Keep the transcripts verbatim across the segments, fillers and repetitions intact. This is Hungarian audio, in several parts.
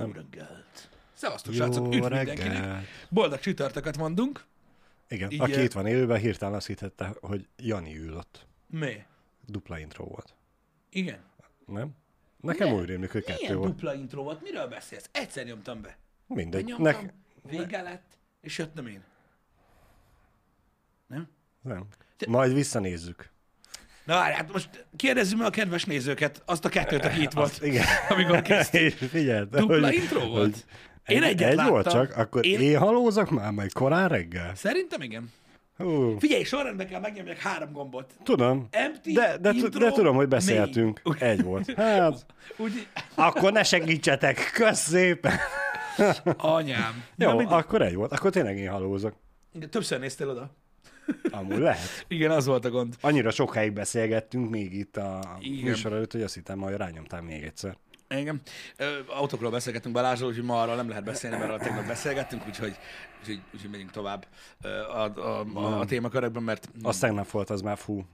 Jó reggelt! Szevasztok, srácok, üdv mindenkinek! Boldog csütörtöket mondunk! Igen, így, aki itt van élőben, hirtelen azt hittette, hogy Jani ül ott. Mi? Dupla intro volt. Igen? Nem? Nekem nem. Úgy rémlik, hogy kettő volt. Dupla intro volt? Miről beszélsz? Egyszer nyomtam be. Mindegy. Nyomtam, ne... vége lett, és jöttem én. Nem? Nem. Te... Majd visszanézzük. Na hát most kérdezzük meg a kedves nézőket, azt a kettőt, aki itt volt, igen. Amikor kezdtük. Figyeld, dupla hogy, intro volt? Hogy én egyet egy láttam. Volt csak, akkor én, én halózok már majd korán reggel? Szerintem igen. Hú. Figyelj, sorrendben kell megnyomjak három gombot. Tudom, Empty, de, de, intro, de tudom, hogy beszéltünk. Még. Egy volt. Hát, úgy... akkor ne segítsetek, kösz szépen. Anyám. Jó, mindig... akkor egy volt, akkor tényleg én halózok. Többször néztél oda. Amúgy lehet. Igen, az volt a gond. Annyira sokáig beszélgettünk még itt a műsor előtt, hogy azt hittem, majd rányomtál még egyszer. Igen. Autókról beszélgettünk Balázsról, úgyhogy ma arról nem lehet beszélni, mert arról tegnap beszélgettünk, úgyhogy, úgyhogy, úgyhogy megyünk tovább a, a, a, a témakörökben, mert... A tegnap volt, az már fú.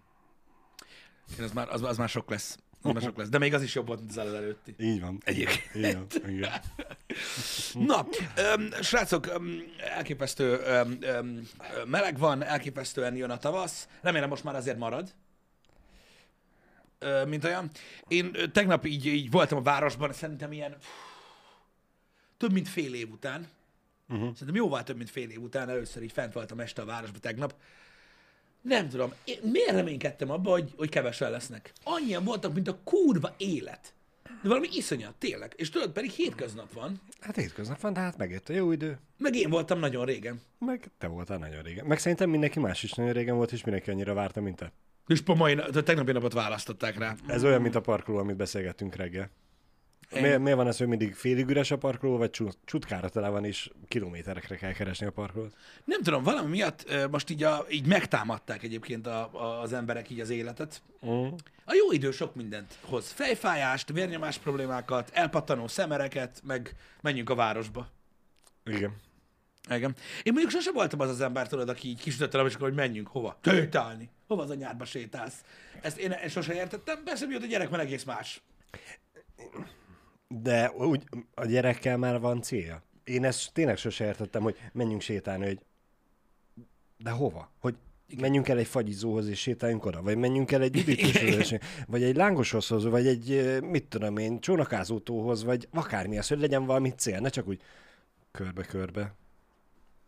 Én az, már, az, az már sok lesz. Az már sok lesz. De még az is jobb volt, mint az előtti. Így van. Egyébként. Így van. Igen. Na, öm, srácok, öm, elképesztő öm, öm, meleg van, elképesztően jön a tavasz. Remélem most már azért marad, öm, mint olyan. Én öm, tegnap így, így voltam a városban, szerintem ilyen pff, több mint fél év után. Uh-huh. Szerintem jóval több mint fél év után. Először így fent voltam este a városban tegnap. Nem tudom, én miért reménykedtem abba, hogy, hogy kevesen lesznek. Annyian voltak, mint a kurva élet. De valami iszonyat, tényleg. És tudod, pedig hétköznap van. Hát hétköznap van, de hát megjött a jó idő. Meg én voltam nagyon régen. Meg te voltál nagyon régen. Meg szerintem mindenki más is nagyon régen volt, és mindenki annyira várta, mint te. És a mai, a tegnapi napot választották rá. Ez olyan, mint a parkoló, amit beszélgettünk reggel. Én... Mi, miért van ez, hogy mindig félig üres a parkoló, vagy csut, csutkára tele van, és kilométerekre kell keresni a parkolót? Nem tudom, valami miatt most így, a, így megtámadták egyébként a, a, az emberek így az életet. Mm. A jó idő sok mindent hoz. Fejfájást, vérnyomás problémákat, elpattanó szemereket, meg menjünk a városba. Igen. Igen. Én mondjuk sose voltam az az ember, tudod, aki így kisütöttelem, és akkor, hogy menjünk hova? Sétálni. Hova az anyádba sétálsz? Ezt én sose értettem. Persze, mióta gyerek van egész más. De úgy, a gyerekkel már van célja. Én ezt tényleg sose értettem, hogy menjünk sétálni, hogy de hova? Hogy menjünk el egy fagyizóhoz és sétáljunk oda, vagy menjünk el egy üdítősöz, vagy egy lángoshoz, vagy egy, mit tudom én, csónakázótóhoz, vagy akármi az, hogy legyen valami cél, ne csak úgy körbe-körbe,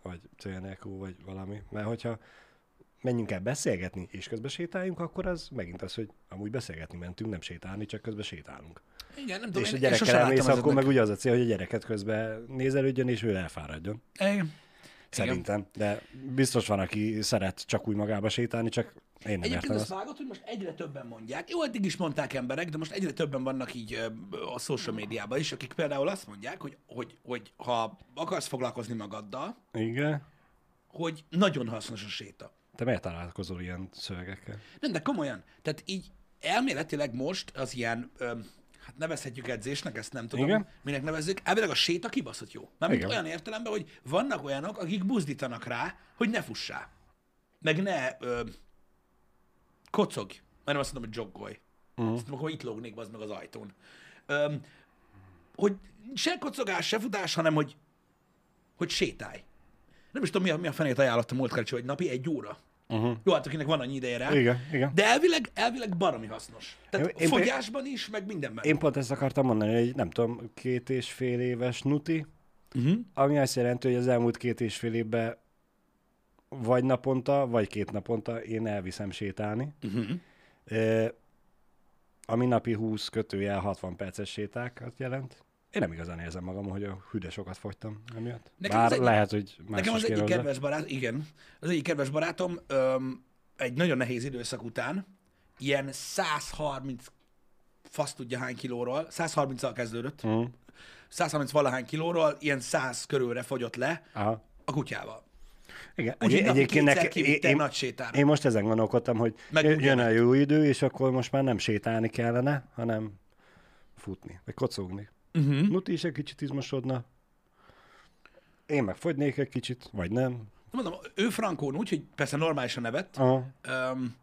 vagy cél nélkül, vagy valami. Mert hogyha menjünk el beszélgetni, és közben sétáljunk, akkor az megint az, hogy amúgy beszélgetni mentünk, nem sétálni, csak közben sétálunk. Igen, nem tudom, és a gyerekkel elmész, akkor meg ugye az a cél, hogy a gyereket közben nézelődjön, és ő elfáradjon. Igen. Szerintem. De biztos van, aki szeret csak úgy magába sétálni, csak én nem egyébként azt vágott, hogy most egyre többen mondják. Jó, eddig is mondták emberek, de most egyre többen vannak így a social médiában is, akik például azt mondják, hogy, hogy, hogy ha akarsz foglalkozni magaddal, igen, hogy nagyon hasznos a séta. Te miért találkozol ilyen szövegekkel? Nem, de komolyan. Tehát így elméletileg most az ilyen... Hát nevezhetjük edzésnek, ezt nem tudom, igen, minek nevezzük. Elvileg a séta kibaszott jó. Mármint olyan értelemben, hogy vannak olyanok, akik buzdítanak rá, hogy ne fussál. Meg ne ö, kocogj. Már nem azt mondom, hogy joggolj. Uh-huh. Azt mondom, hogy itt lógnék bazd meg az ajtón. Ö, hogy se kocogás, se futás, hanem hogy, hogy sétálj. Nem is tudom, mi a, mi a fenét ajánlott a múltkor, hogy napi egy óra. Uh-huh. Jó, hát akinek van annyi ideje rá, igen, igen, de elvileg, elvileg baromi hasznos. Tehát én fogyásban én, is, meg mindenben. Én pont ezt akartam mondani, hogy nem tudom, két és fél éves nuti, uh-huh, ami azt jelenti, hogy az elmúlt két és fél évben vagy naponta, vagy két naponta én elviszem sétálni. Uh-huh. E, ami napi húsz kötőjel hatvan perces sétákat jelent. Én nem igazán érzem magam, hogy a hűde sokat fogytam emiatt. Bár egy, lehet, hogy más nekem az egyik kedves barát, igen, az egyik kedves barátom öm, egy nagyon nehéz időszak után ilyen százharminc, fasz tudja hány kilóról, százharminccal kezdődött, mm. százharminc valahány kilóról, ilyen száz körülre fogyott le, aha, a kutyával. Igen, úgy, egy, egyébként nek, én, én, én most ezen gondolkodtam, hogy meg jön a jó idő, és akkor most már nem sétálni kellene, hanem futni, vagy kocogni. Uh-huh. Nuti is egy kicsit izmosodna. Én meg fogynék egy kicsit, vagy nem. Mondom, ő frankón úgy, hogy persze normálisan evett. Uh-huh. Um,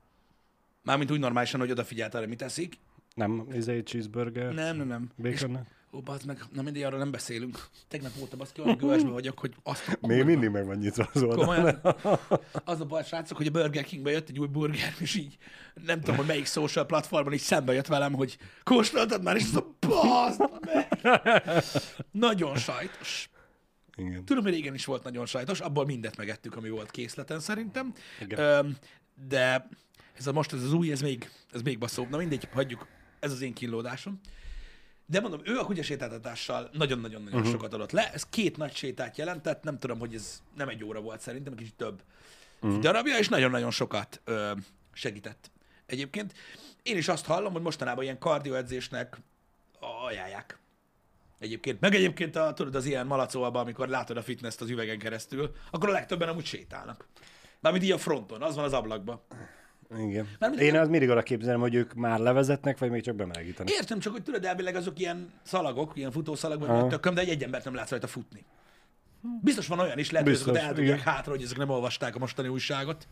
mármint úgy normálisan, hogy odafigyelt arra, mit eszik. Nem, ez egy cheeseburger. Nem, nem, nem. Bacon. Ó, bazd meg, na mindig arról nem beszélünk. Tegnap voltam, azt olyan gőzsbe vagyok, hogy azt... Még mindig meg van nyitva az oldal. Az a baj, srácok, hogy a Burger Kingbe jött egy új burger, és így nem tudom, hogy melyik social platformon így szembe jött velem, hogy kóstoltad már, és az a bazd meg! Nagyon sajtos. Igen. Tudom, hogy régen is volt nagyon sajtos, abból mindet megettük, ami volt készleten szerintem. Igen. De ez a most ez az új, ez még, ez még baszóbb. Na mindegy, hagyjuk, ez az én kínlódásom. De mondom, ő a kutyasétáltatással nagyon-nagyon-nagyon uh-huh. sokat adott le. Ez két nagy sétát jelentett, nem tudom, hogy ez nem egy óra volt szerintem, egy kicsit több uh-huh. darabja, és nagyon-nagyon sokat ö, segített egyébként. Én is azt hallom, hogy mostanában ilyen kardioedzésnek ajánlják. Egyébként. Meg egyébként a, tudod, az ilyen malacolban, amikor látod a fitnesst az üvegen keresztül, akkor a legtöbben amúgy sétálnak. Mármint így a fronton, az van az ablakban. Igen. Mindig... Én az mindig arra képzelem, hogy ők már levezetnek, vagy még csak bemelegítenek. Értem, csak hogy tudod, elvileg azok ilyen szalagok, ilyen futószalagok, vagy tököm, de egy, egy embert nem látsz rajta futni. Biztos van olyan is, lehet, biztos, hogy azokat el tudják hátra, hogy ezek nem olvasták a mostani újságot.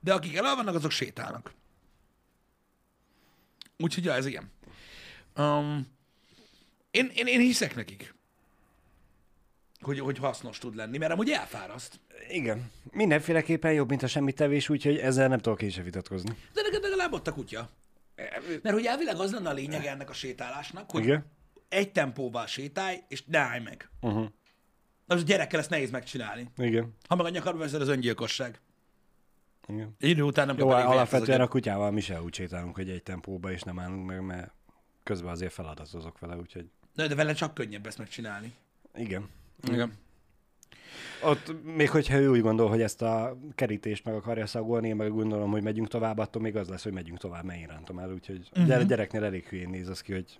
De akik elvannak, azok sétálnak. Úgyhogy ja, ez igen. Um, én, én, én hiszek nekik, hogy, hogy hasznos tud lenni, mert amúgy elfáraszt. Igen. Mindenféleképpen jobb, mint a semmi tevés, úgyhogy ezzel nem tudok én se vitatkozni. De neked legalább ott a kutya. Mert hogy elvileg az lenne a lényeg ennek a sétálásnak, hogy igen? Egy tempóval sétálj, és ne állj meg. Uh-huh. Az a gyerekkel ezt nehéz megcsinálni. Igen. Ha meg a nyakarba veszed, az öngyilkosság. Igen. Egy idő után nem jó, alapvetően a kutyával mi sem úgy sétálunk, hogy egy tempóba, és nem állunk meg, mert közben azért feladatozok vele, úgyhogy... Na, de vele csak könnyebb ezt megcsinálni. Igen. Igen. Ott, még hogyha ő úgy gondol, hogy ezt a kerítést meg akarja szagolni, én meg gondolom, hogy megyünk tovább, attól még az lesz, hogy megyünk tovább, mert én rántom el, úgyhogy uh-huh. a gyereknél elég hülyén néz az ki, hogy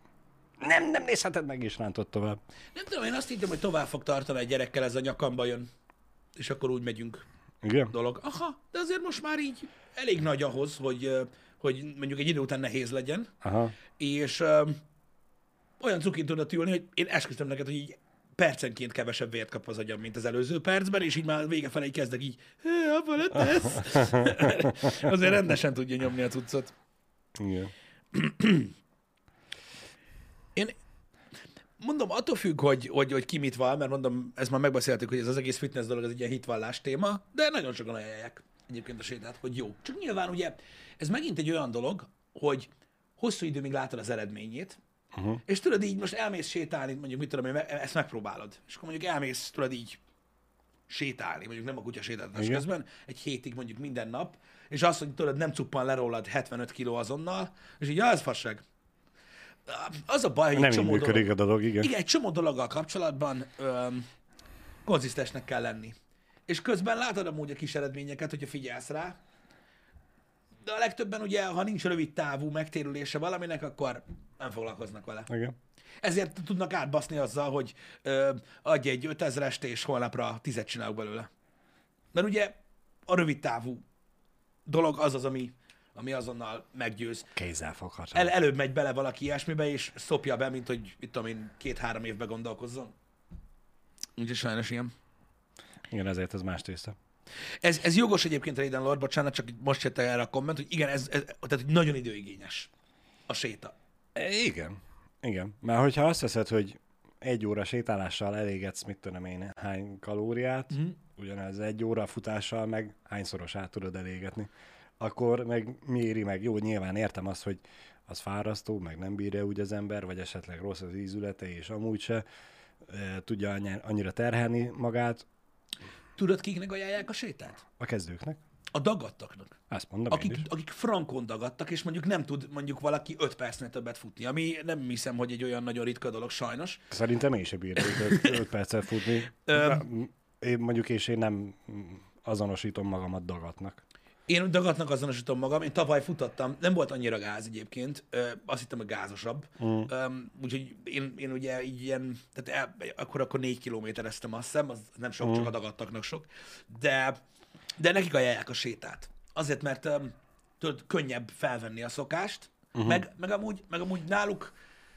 nem, nem nézheted meg, és rántod tovább. Nem tudom, én azt hittem, hogy tovább fog tartani egy gyerekkel, ez a nyakamba jön, és akkor úgy megyünk. Igen? Dolog. Aha, de azért most már így elég nagy ahhoz, hogy, hogy mondjuk egy idő után nehéz legyen, aha. és öm, olyan cukin tudod ülni, hogy én esküszöm neked, hogy így percenként kevesebb vért kap az agyam, mint az előző percben, és így már vége felé kezdek így, hé, abba lett ez. Azért rendesen tudja nyomni a cuccot. Igen. Én mondom, attól függ, hogy, hogy, hogy ki mit vall, mert mondom, ezt már megbeszéltük, hogy ez az egész fitness dolog, ez egy ilyen hitvallás téma, de nagyon sokan ajánlják egyébként a sétát, hogy jó. Csak nyilván ugye ez megint egy olyan dolog, hogy hosszú idő még látod az eredményét, uh-huh. és tudod így most elmész sétálni, mondjuk mit tudom én, ezt megpróbálod. És akkor mondjuk elmész, tudod így sétálni, mondjuk nem a kutya sétáltatás közben, egy hétig mondjuk minden nap, és azt, hogy tudod nem cuppan le rólad hetvenöt kiló azonnal, és így, ja, ez fasság. Az a baj, hogy nem egy csomó dolog, a dolog, igen. Igen, egy csomó dologgal kapcsolatban öm, konzisztensnek kell lenni. És közben látod amúgy a kis eredményeket, hogyha figyelsz rá, de a legtöbben ugye, ha nincs rövid távú megtérülése valaminek, akkor nem foglalkoznak vele. Igen. Ezért tudnak átbaszni azzal, hogy ö, adj egy ötezerest, és holnapra tizet csinálok belőle. Mert ugye a rövid távú dolog az az, ami, ami azonnal meggyőz. Kézzelfogható. El, előbb megy bele valaki ilyesmibe, és szopja be, mint hogy itt tudom én, két-három évbe gondolkozzon. Úgyhogy sajnos ilyen. Igen, ezért ez más tészta. Ez, ez jogos egyébként, Raiden Lord, bocsánat, csak most jöttek erre a komment, hogy igen, ez, ez tehát nagyon időigényes a séta. Igen, igen. Mert hogyha azt veszed, hogy egy óra sétálással elégetsz, mit tudom én, hány kalóriát, mm. ugyanaz egy óra futással meg hányszorosát tudod elégetni, akkor meg méri meg. Jó, nyilván értem azt, hogy az fárasztó, meg nem bírja úgy az ember, vagy esetleg rossz az ízülete, és amúgy se e, tudja annyira terhelni magát. Tudod, kiknek ajánlják a sétát? A kezdőknek. A dagadtaknak. Azt mondom, akik, akik frankon dagadtak, és mondjuk nem tud mondjuk valaki öt percnél többet futni, ami nem hiszem, hogy egy olyan nagyon ritka dolog sajnos. Szerintem én sem bírtam öt percet futni. Én mondjuk és én nem azonosítom magamat dagatnak. Én dagatnak azonosítom magam, én tavaly futottam, nem volt annyira gáz egyébként, azt hittem, hogy gázosabb. Mm. Úgyhogy én, én ugye így ilyen, tehát el, akkor, akkor négy kilométereztem azt hiszem, az nem sok, mm. csak a dagadtaknak sok, de, de nekik ajánlják a sétát. Azért, mert tudod, könnyebb felvenni a szokást, mm-hmm. meg, meg, amúgy, meg amúgy náluk,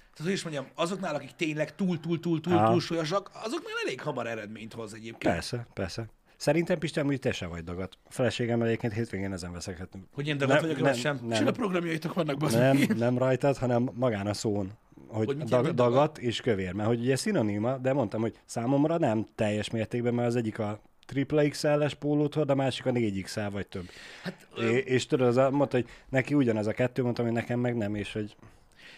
tehát hogy is mondjam, azoknál, akik tényleg túl-túl-túl-túl súlyosak, azoknál elég hamar eredményt hoz egyébként. Persze, persze. Szerintem, Pistán, hogy te sem vagy dagat. A feleségem egyébként hétvégén ezen veszekedtünk. Hogy én dagat nem, vagyok, nem, vagy sem? Nem, a programjaitok vannak, bazd. Nem, nem rajtad, hanem magán a szón. hogy dag, dagat és kövér, mert hogy ugye szinonima, de mondtam, hogy számomra nem teljes mértékben, mert az egyik a tripla iksz el-es pólót hord, a másik a négy iksz el vagy több. Hát, é, ö... És tudod, az, mondta, hogy neki ugyanaz a kettő, mondtam, hogy nekem meg nem, és hogy...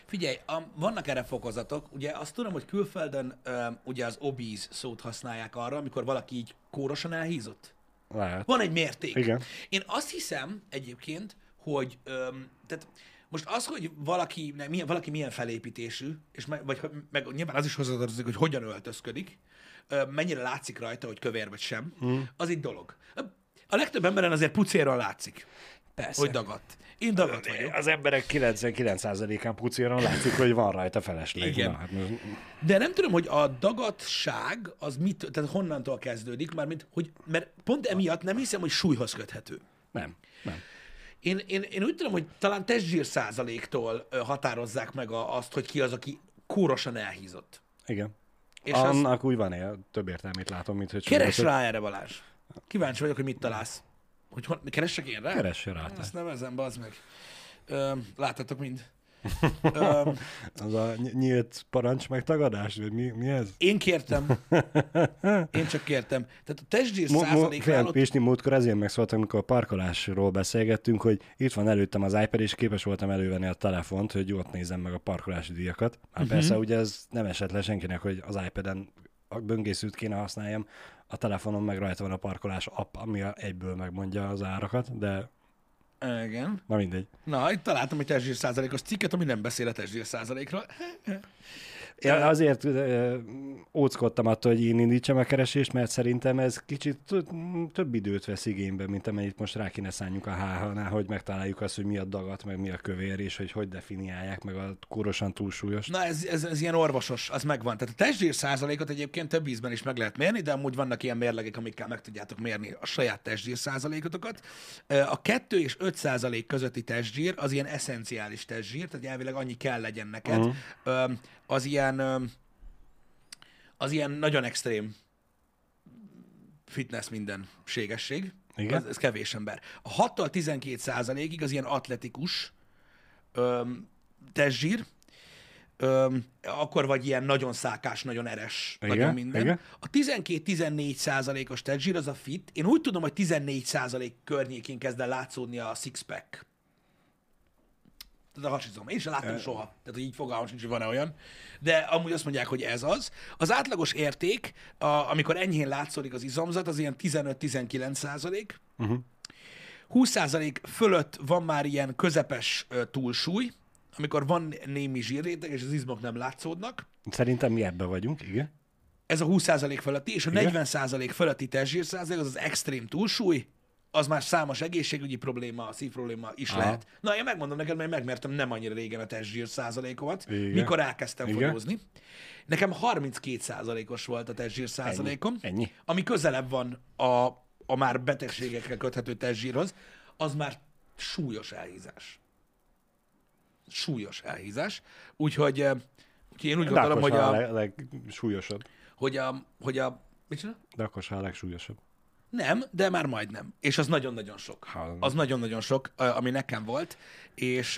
Figyelj, a, vannak erre fokozatok, ugye azt tudom, hogy külföldön ö, ugye az obíz szót használják arra, amikor valaki így kórosan elhízott. Lehet. Van egy mérték. Igen. Én azt hiszem egyébként, hogy ö, tehát most az, hogy valaki, ne, milyen, valaki milyen felépítésű, és meg, vagy, meg nyilván az is hozzátartozik, hogy hogyan öltözködik, ö, mennyire látszik rajta, hogy kövér vagy sem, hmm. az egy dolog. A legtöbb emberen azért pucéron látszik. Persze. Hogy dagadt. Én dagadt vagyok. Az emberek kilencvenkilenc százalékán pucéron látszik, hogy van rajta felesleg. Igen. Na, hát most... De nem tudom, hogy a dagadtság az mit, tehát honnantól kezdődik, már mint, hogy, mert pont emiatt nem hiszem, hogy súlyhoz köthető. Nem, nem. Én, én, én úgy tudom, hogy talán testzsír százaléktól határozzák meg a, azt, hogy ki az, aki kórosan elhízott. Igen. És annak az... úgy van, én több értelmét látom, mint hogy... Keres rá erre, Balázs. Kíváncsi vagyok, hogy mit találsz. Hogy hol... Keressek én rá? Keressél rá. Ezt nevezem, bazd meg. Ö, láthatok mind. Ö, az a nyílt parancs megtagadás? Vagy mi, mi ez? Én kértem. Én csak kértem. Tehát a testzsír százaléknál... Ott... Pisti, múltkor ezért megszóltam, amikor a parkolásról beszélgettünk, hogy itt van előttem az iPad, és képes voltam elővenni a telefont, hogy ott nézem meg a parkolási díjakat. Hát uh-huh. Persze, ugye ez nem esett le senkinek, hogy az iPad-en a böngészőt kéne használjam, a telefonon meg rajta van a parkolás app, ami egyből megmondja az árakat, de... Igen. Na mindegy. Na, itt találtam egy testzsír százalékos cikket, ami nem beszél a testzsír százalékról. Én azért ö, óckodtam attól, hogy én indítsam a keresést, mert szerintem ez kicsit több időt vesz igénybe, mint amennyit most rá kéne szánjunk a há há-nál, hogy megtaláljuk azt, hogy mi a dagat, meg mi a kövér, és hogy hogy definiálják meg a kórosan túlsúlyos. Na ez, ez, ez ilyen orvosos, az megvan. Tehát a testzsír százalékot egyébként több ízben is meg lehet mérni, de amúgy vannak ilyen mérlegek, amikkel meg tudjátok mérni a saját testzsír százalékotokat. A kettő és öt százalék közötti testzsír az ilyen eszenciális testzsír, tehát elvileg annyi kell legyen neked. Uh-huh. Az ilyen az ilyen nagyon extrém fitness mindenségesség. Ez, ez kevés ember. A hattól tizenkét százalékig az ilyen atletikus öm, testzsír, öm, akkor vagy ilyen nagyon szákás, nagyon eres, igen, nagyon minden. Igen. A tizenkét-tizennégy százalékos testzsír az a fit. Én úgy tudom, hogy tizennégy százalék környékén kezd el látszódni a six-pack. De hasizom. Én sem láttam e... soha. Tehát így fogalmam sincs, hogy van-e olyan. De amúgy azt mondják, hogy ez az. Az átlagos érték, a, amikor enyhén látszódik az izomzat, az ilyen tizenöt-tizenkilenc százalék. Uh-huh. húsz százalék fölött van már ilyen közepes uh, túlsúly, amikor van némi zsírréteg, és az izmok nem látszódnak. Szerintem mi ebben vagyunk, igen. Ez a húsz százalék fölötti, és a igen? negyven százalék fölötti testzsírszázalék, az az extrém túlsúly, az már számos egészségügyi probléma, szívprobléma is aha. lehet. Na, én megmondom neked, mert megmertem nem annyira régen a testzsír százalékomat, igen. mikor elkezdtem igen. fogyózni. Nekem harminckét százalékos volt a testzsír százalékom, ennyi. Ennyi. Ami közelebb van a, a már betegségekkel köthető testzsírhoz, az már súlyos elhízás. Súlyos elhízás. Úgyhogy, úgyhogy én úgy gondolom, hogy a... a legsúlyosabb. Hogy a... Hogy a mit csinál? De akkor a legsúlyosabb. Nem, de már majdnem. És az nagyon-nagyon sok. Hallom. Az nagyon-nagyon sok, ami nekem volt, és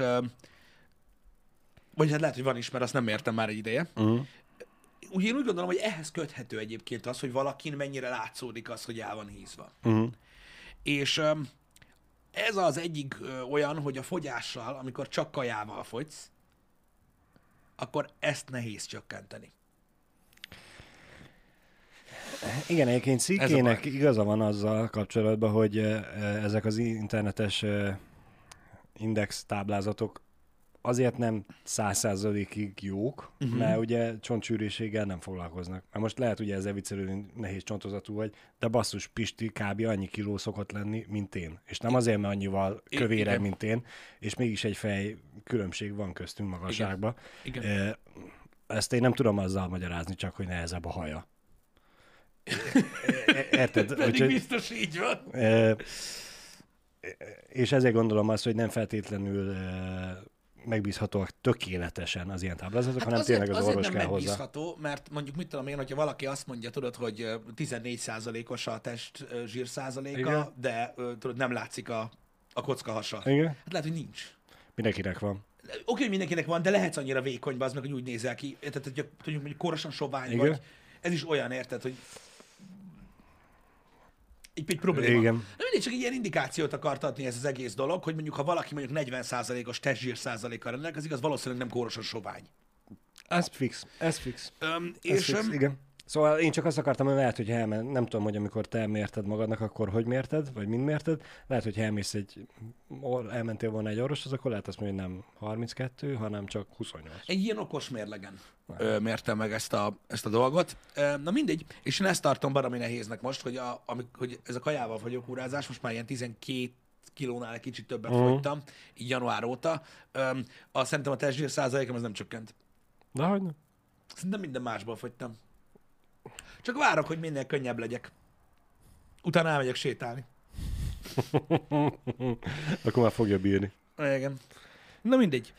vagy hát lehet, hogy van is, mert azt nem értem már egy ideje. Uh-huh. Úgy én úgy gondolom, hogy ehhez köthető egyébként az, hogy valakin mennyire látszódik az, hogy el van hízva. Uh-huh. És ez az egyik olyan, hogy a fogyással, amikor csak kajával fogysz, akkor ezt nehéz csökkenteni. Igen, egyébként Szikének igaza van azzal kapcsolatban, hogy ezek az internetes index táblázatok azért nem száz százalékig jók, uh-huh. mert ugye csontsűrűséggel nem foglalkoznak. Mert most lehet ugye ezzel viccelődni, nehéz csontozatú vagy, de basszus, Pisti kb. Annyi kiló szokott lenni, mint én. És nem azért, mert annyival kövére, igen. mint én, és mégis egy fej különbség van köztünk magasságban. Igen. Igen. Ezt én nem tudom azzal magyarázni, csak hogy nehezebb a haja. Érted? Pedig úgyhogy, biztos így van. E, és ezért gondolom azt, hogy nem feltétlenül e, megbízhatóak tökéletesen az ilyen táblázatok, hát hanem azért, tényleg az orvos kell hozzá. Azért nem megbízható, mert mondjuk mit tudom én, hogyha valaki azt mondja, tudod, hogy tizennégy százalékos a test zsír százaléka, igen. de tudod, nem látszik a, a kockahasa. Igen. Hát lehet, hogy nincs. Mindenkinek van. Oké, okay, mindenkinek van, de lehetsz annyira vékony, bazd meg, hogy úgy nézel ki. Tehát, hogy tudjuk, hogy korosan sovány igen. vagy. Ez is olyan, érted, hogy egy, egy probléma. Igen. De mindig csak egy ilyen indikációt akart adni ez az egész dolog, hogy mondjuk, ha valaki mondjuk negyven százalékos testzsír százalékkal rendelkezik, az valószínűleg nem kórosan sovány. Ez fix. Ez fix. Um, és ez fix. Um, igen. Szóval én csak azt akartam, hogy lehet, hogy elme... nem tudom, hogy amikor te mérted magadnak, akkor hogy mérted, vagy mind mérted. Lehet, hogy elmész egy, elmentél volna egy orvoshoz, akkor lehet azt mondani, hogy nem harminckettő, hanem csak huszonnyolc. Egy ilyen okos mérlegen Ö, mértem meg ezt a, ezt a dolgot. Na mindegy, és én ezt tartom baromi nehéznek most, hogy, a, amik, hogy ez a kajával fogyókúrázás, most már ilyen tizenkét kilónál egy kicsit többen uh-huh. fogytam, így január óta. Ö, a, szerintem a testzsír százalékom ez nem csökkent. Dehogy nem. Szerintem minden másból fogytam. Csak várok, hogy minél könnyebb legyek. Utána elmegyek sétálni. Akkor már fogja bírni. Igen. Na mindegy.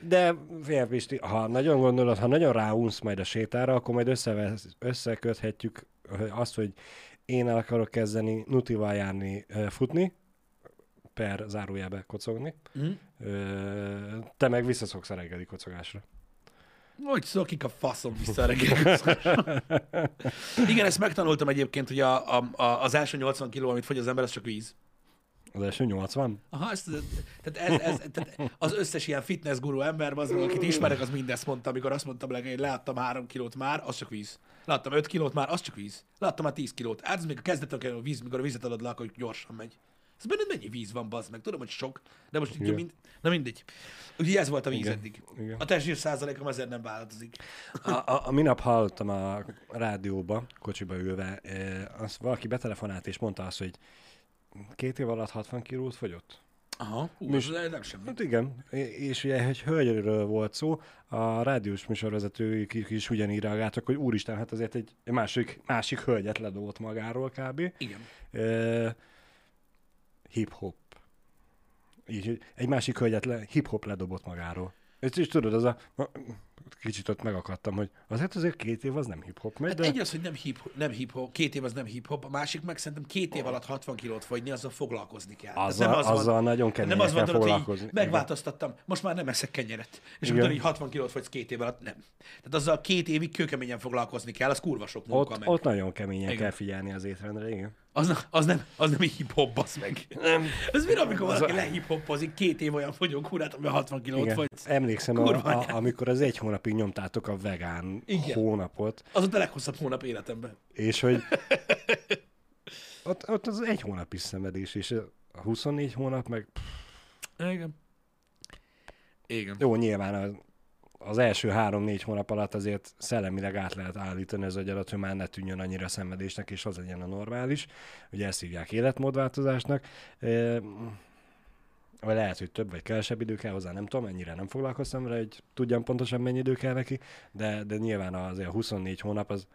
De fél Pisti, ha nagyon gondolod, ha nagyon ráunsz majd a sétára, akkor majd összevesz, összeköthetjük azt, hogy én el akarok kezdeni nutival járni, futni, per zárójelbe kocogni. Mm. Te meg visszaszoksz a reggeli kocogásra. Hogy szokik a faszom vissza a reggel. Igen, ezt megtanultam egyébként, hogy a, a, a, az első nyolcvan kiló, amit fogy az ember, az csak víz. Az első nyolcvan? Aha, ezt, tehát ez, ez, tehát az összes ilyen fitness guru ember, az, akit ismerek, az mindezt mondta, amikor azt mondtam, hogy én leadtam három kilót már, az csak víz. Leadtam öt kilót már, az csak víz. Leadtam már tíz kilót. Hát ez még a kezdetől a víz, mikor a vizet adod le, akkor gyorsan megy. Ez benned mennyi víz van, bazd meg? Tudom, hogy sok, de most így mind... Na mindegy. Úgyhogy ez volt a víz igen, eddig. Igen. A testzsír százalékom ezért nem változik. A, a, a minap hallottam a rádióba, kocsiba ülve, eh, az valaki betelefonált és mondta azt, hogy két év alatt hatvan kilót fogyott. Aha, hú, és, ez nem semmi. Hát igen, és ugye egy hölgyről volt szó, a rádiós műsorvezetők is ugyanígy reagáltak, hogy úristen, hát azért egy másik, másik hölgyet ledolt magáról kb. Igen. Eh, hip-hop. Így, egy másik hölgyet le, hip-hop ledobott magáról. És, és tudod, az a... Kicsit ott megakadtam, hogy azért azért két év az nem hip-hop megy, hát de... Egy az, hogy nem hip-hop, nem hip-hop, két év az nem hip-hop, a másik meg szerintem két év alatt hatvan kilót fogyni, azzal foglalkozni kell. Azzal, nem az azzal van, nagyon keményen kell van, foglalkozni. Megváltoztattam, most már nem eszek kenyeret. És utána így hatvan kilót fogysz két év alatt, nem. Tehát azzal két évig kőkeményen foglalkozni kell, az kurva sok munka ott, meg. Ott nagyon keményen igen. kell figyelni az étrendre, igen. Az, az nem, az nem hip-hop, bassz meg. Nem. Ez mire, amikor valaki a... lehip-hopozik, két év olyan fogyókúrát, ami hatvan kilót fogysz. Emlékszem, a, a, amikor az egy hónapig nyomtátok a vegán igen. hónapot. Az ott a leghosszabb hónap életemben. És hogy ott, ott az egy hónap is szenvedés, és a huszonnégy hónap meg... Igen. Igen. Jó, nyilván az, az első három-négy hónap alatt azért szellemileg át lehet állítani az agyarat, hogy már ne tűnjön annyira szenvedésnek, és az legyen a normális. Ugye ezt hívják életmódváltozásnak. E- vagy lehet, hogy több vagy kevesebb idő kell hozzá, nem tudom, ennyire nem foglalkoztam rá, hogy tudjam pontosan mennyi idő kell neki, de, de nyilván azért a huszonnégy hónap az,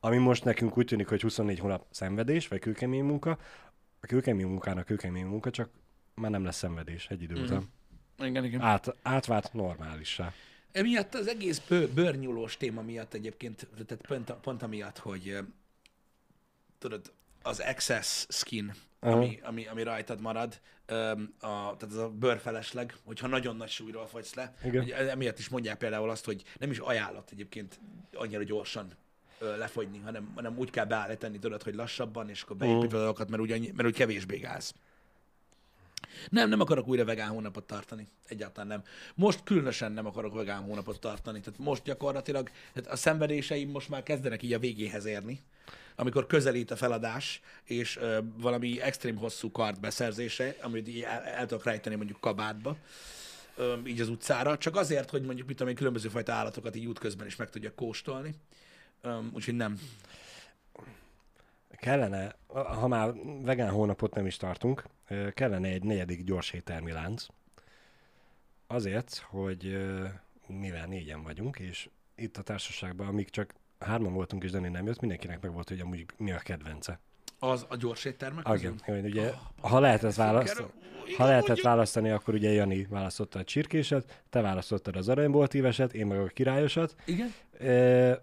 ami most nekünk úgy tűnik, hogy huszonnégy hónap szenvedés, vagy kőkemény munka, a kőkemény munkának kőkemény munka, csak már nem lesz szenvedés egy idő után. Mm. Igen, igen. Át, átvált normálissá. Emiatt az egész bő, bőrnyúlós téma miatt egyébként, tehát pont, pont amiatt, hogy tudod, az excess skin, ami, ami, ami rajtad marad, öm, a, tehát ez a bőrfelesleg, hogyha nagyon nagy súlyról fogysz le. Emiatt is mondják például azt, hogy nem is ajánlott egyébként annyira gyorsan ö, lefogyni, hanem, hanem úgy kell beállítani, tudod, hogy lassabban, és akkor beépítve uh-huh. dolgokat, mert úgy, annyi, mert úgy kevésbé gáz. Nem, nem akarok újra vegán hónapot tartani. Egyáltalán nem. Most különösen nem akarok vegán hónapot tartani. Tehát most gyakorlatilag tehát a szenvedéseim most már kezdenek így a végéhez érni, amikor közelít a feladás, és ö, valami extrém hosszú kard beszerzése, amit így el, el tudok rejteni mondjuk kabátba, ö, így az utcára, csak azért, hogy mondjuk mit tudom én, különböző fajta állatokat így útközben is meg tudjak kóstolni. Ö, úgyhogy nem. Kellene, ha már vegán hónapot nem is tartunk, kellene egy negyedik gyors éttermi lánc. Azért, hogy mivel négyen vagyunk, és itt a társaságban, amíg csak hárman voltunk, és Dani nem jött, mindenkinek meg volt, hogy amúgy mi a kedvence. Az a gyors éttermek? Igen, ugye, oh, ha lehetett választani, ha lehetett választani, akkor ugye Jani választotta a csirkéset, te választottad az aranyboltíveset, én meg a királyosat. Igen. E-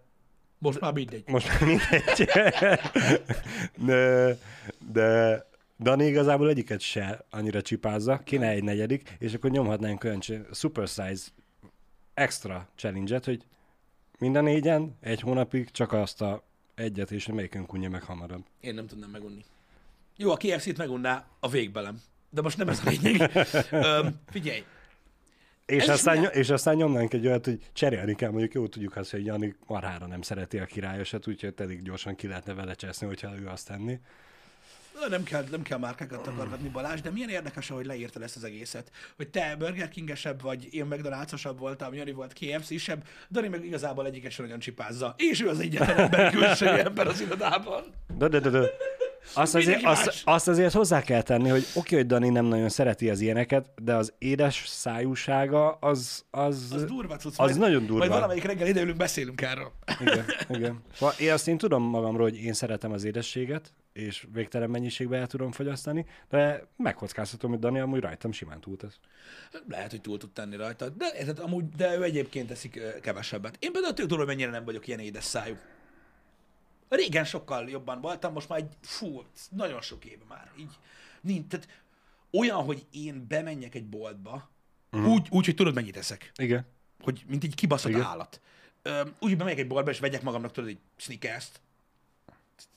Most már mindegy. Most már mindegy. De, de, Dani igazából egyiket se annyira csipázza, kéne egy negyedik, és akkor nyomhatnánk olyan super size extra challenge-et, hogy mind a négyen egy hónapig csak azt a egyet, és melyikünk unja meg hamarabb. Én nem tudnám megunni. Jó, a ká ef cét megunná a végbelem, de most nem ez a lényeg. Öm, figyelj! És aztán, minden... és aztán nyomnánk egy olyat, hogy cserélni kell, mondjuk jó tudjuk azt, hogy Jani marhára nem szereti a királyosat, úgyhogy elég gyorsan ki lehetne vele cseszni, hogyha ő azt tenni. Nem kell, nem kell márkákat takargatni, Balázs, de milyen érdekes, ahogy leírtad ezt az egészet. Hogy te Burger King-esebb vagy, én McDonald's-osabb voltam, Jani volt ká ef cé-sebb, Dani meg igazából egyiket sem nagyon csipázza. És ő az egyetlen ember, külső ember az irodában. De, de, de, de. Azt azért, azt, azt azért hozzá kell tenni, hogy oké, okay, hogy Dani nem nagyon szereti az ilyeneket, de az édes szájúsága az... Az, az durva, cucc, az majd, nagyon durva. Majd valamelyik reggel ideülünk, beszélünk erről. Igen, igen. Én azt én tudom magamról, hogy én szeretem az édességet, és végtelen mennyiségben el tudom fogyasztani, de megkockáztatom, hogy Dani amúgy rajtam simán túl tesz. Lehet, hogy túl tud tenni rajta, de, tehát amúgy, de ő egyébként teszik kevesebbet. Én például tök tudom, mennyire nem vagyok ilyen édes szájú. Régen sokkal jobban voltam, most már egy, fú, nagyon sok éve már. Így, nincs, tehát olyan, hogy én bemenjek egy boltba, uh-huh. úgy, úgy, hogy tudod, mennyit eszek. Igen. Hogy, mint egy kibaszott igen. állat. Üm, úgy, hogy bemegyek egy boltba, és vegyek magamnak, tudod, egy sneakers-t.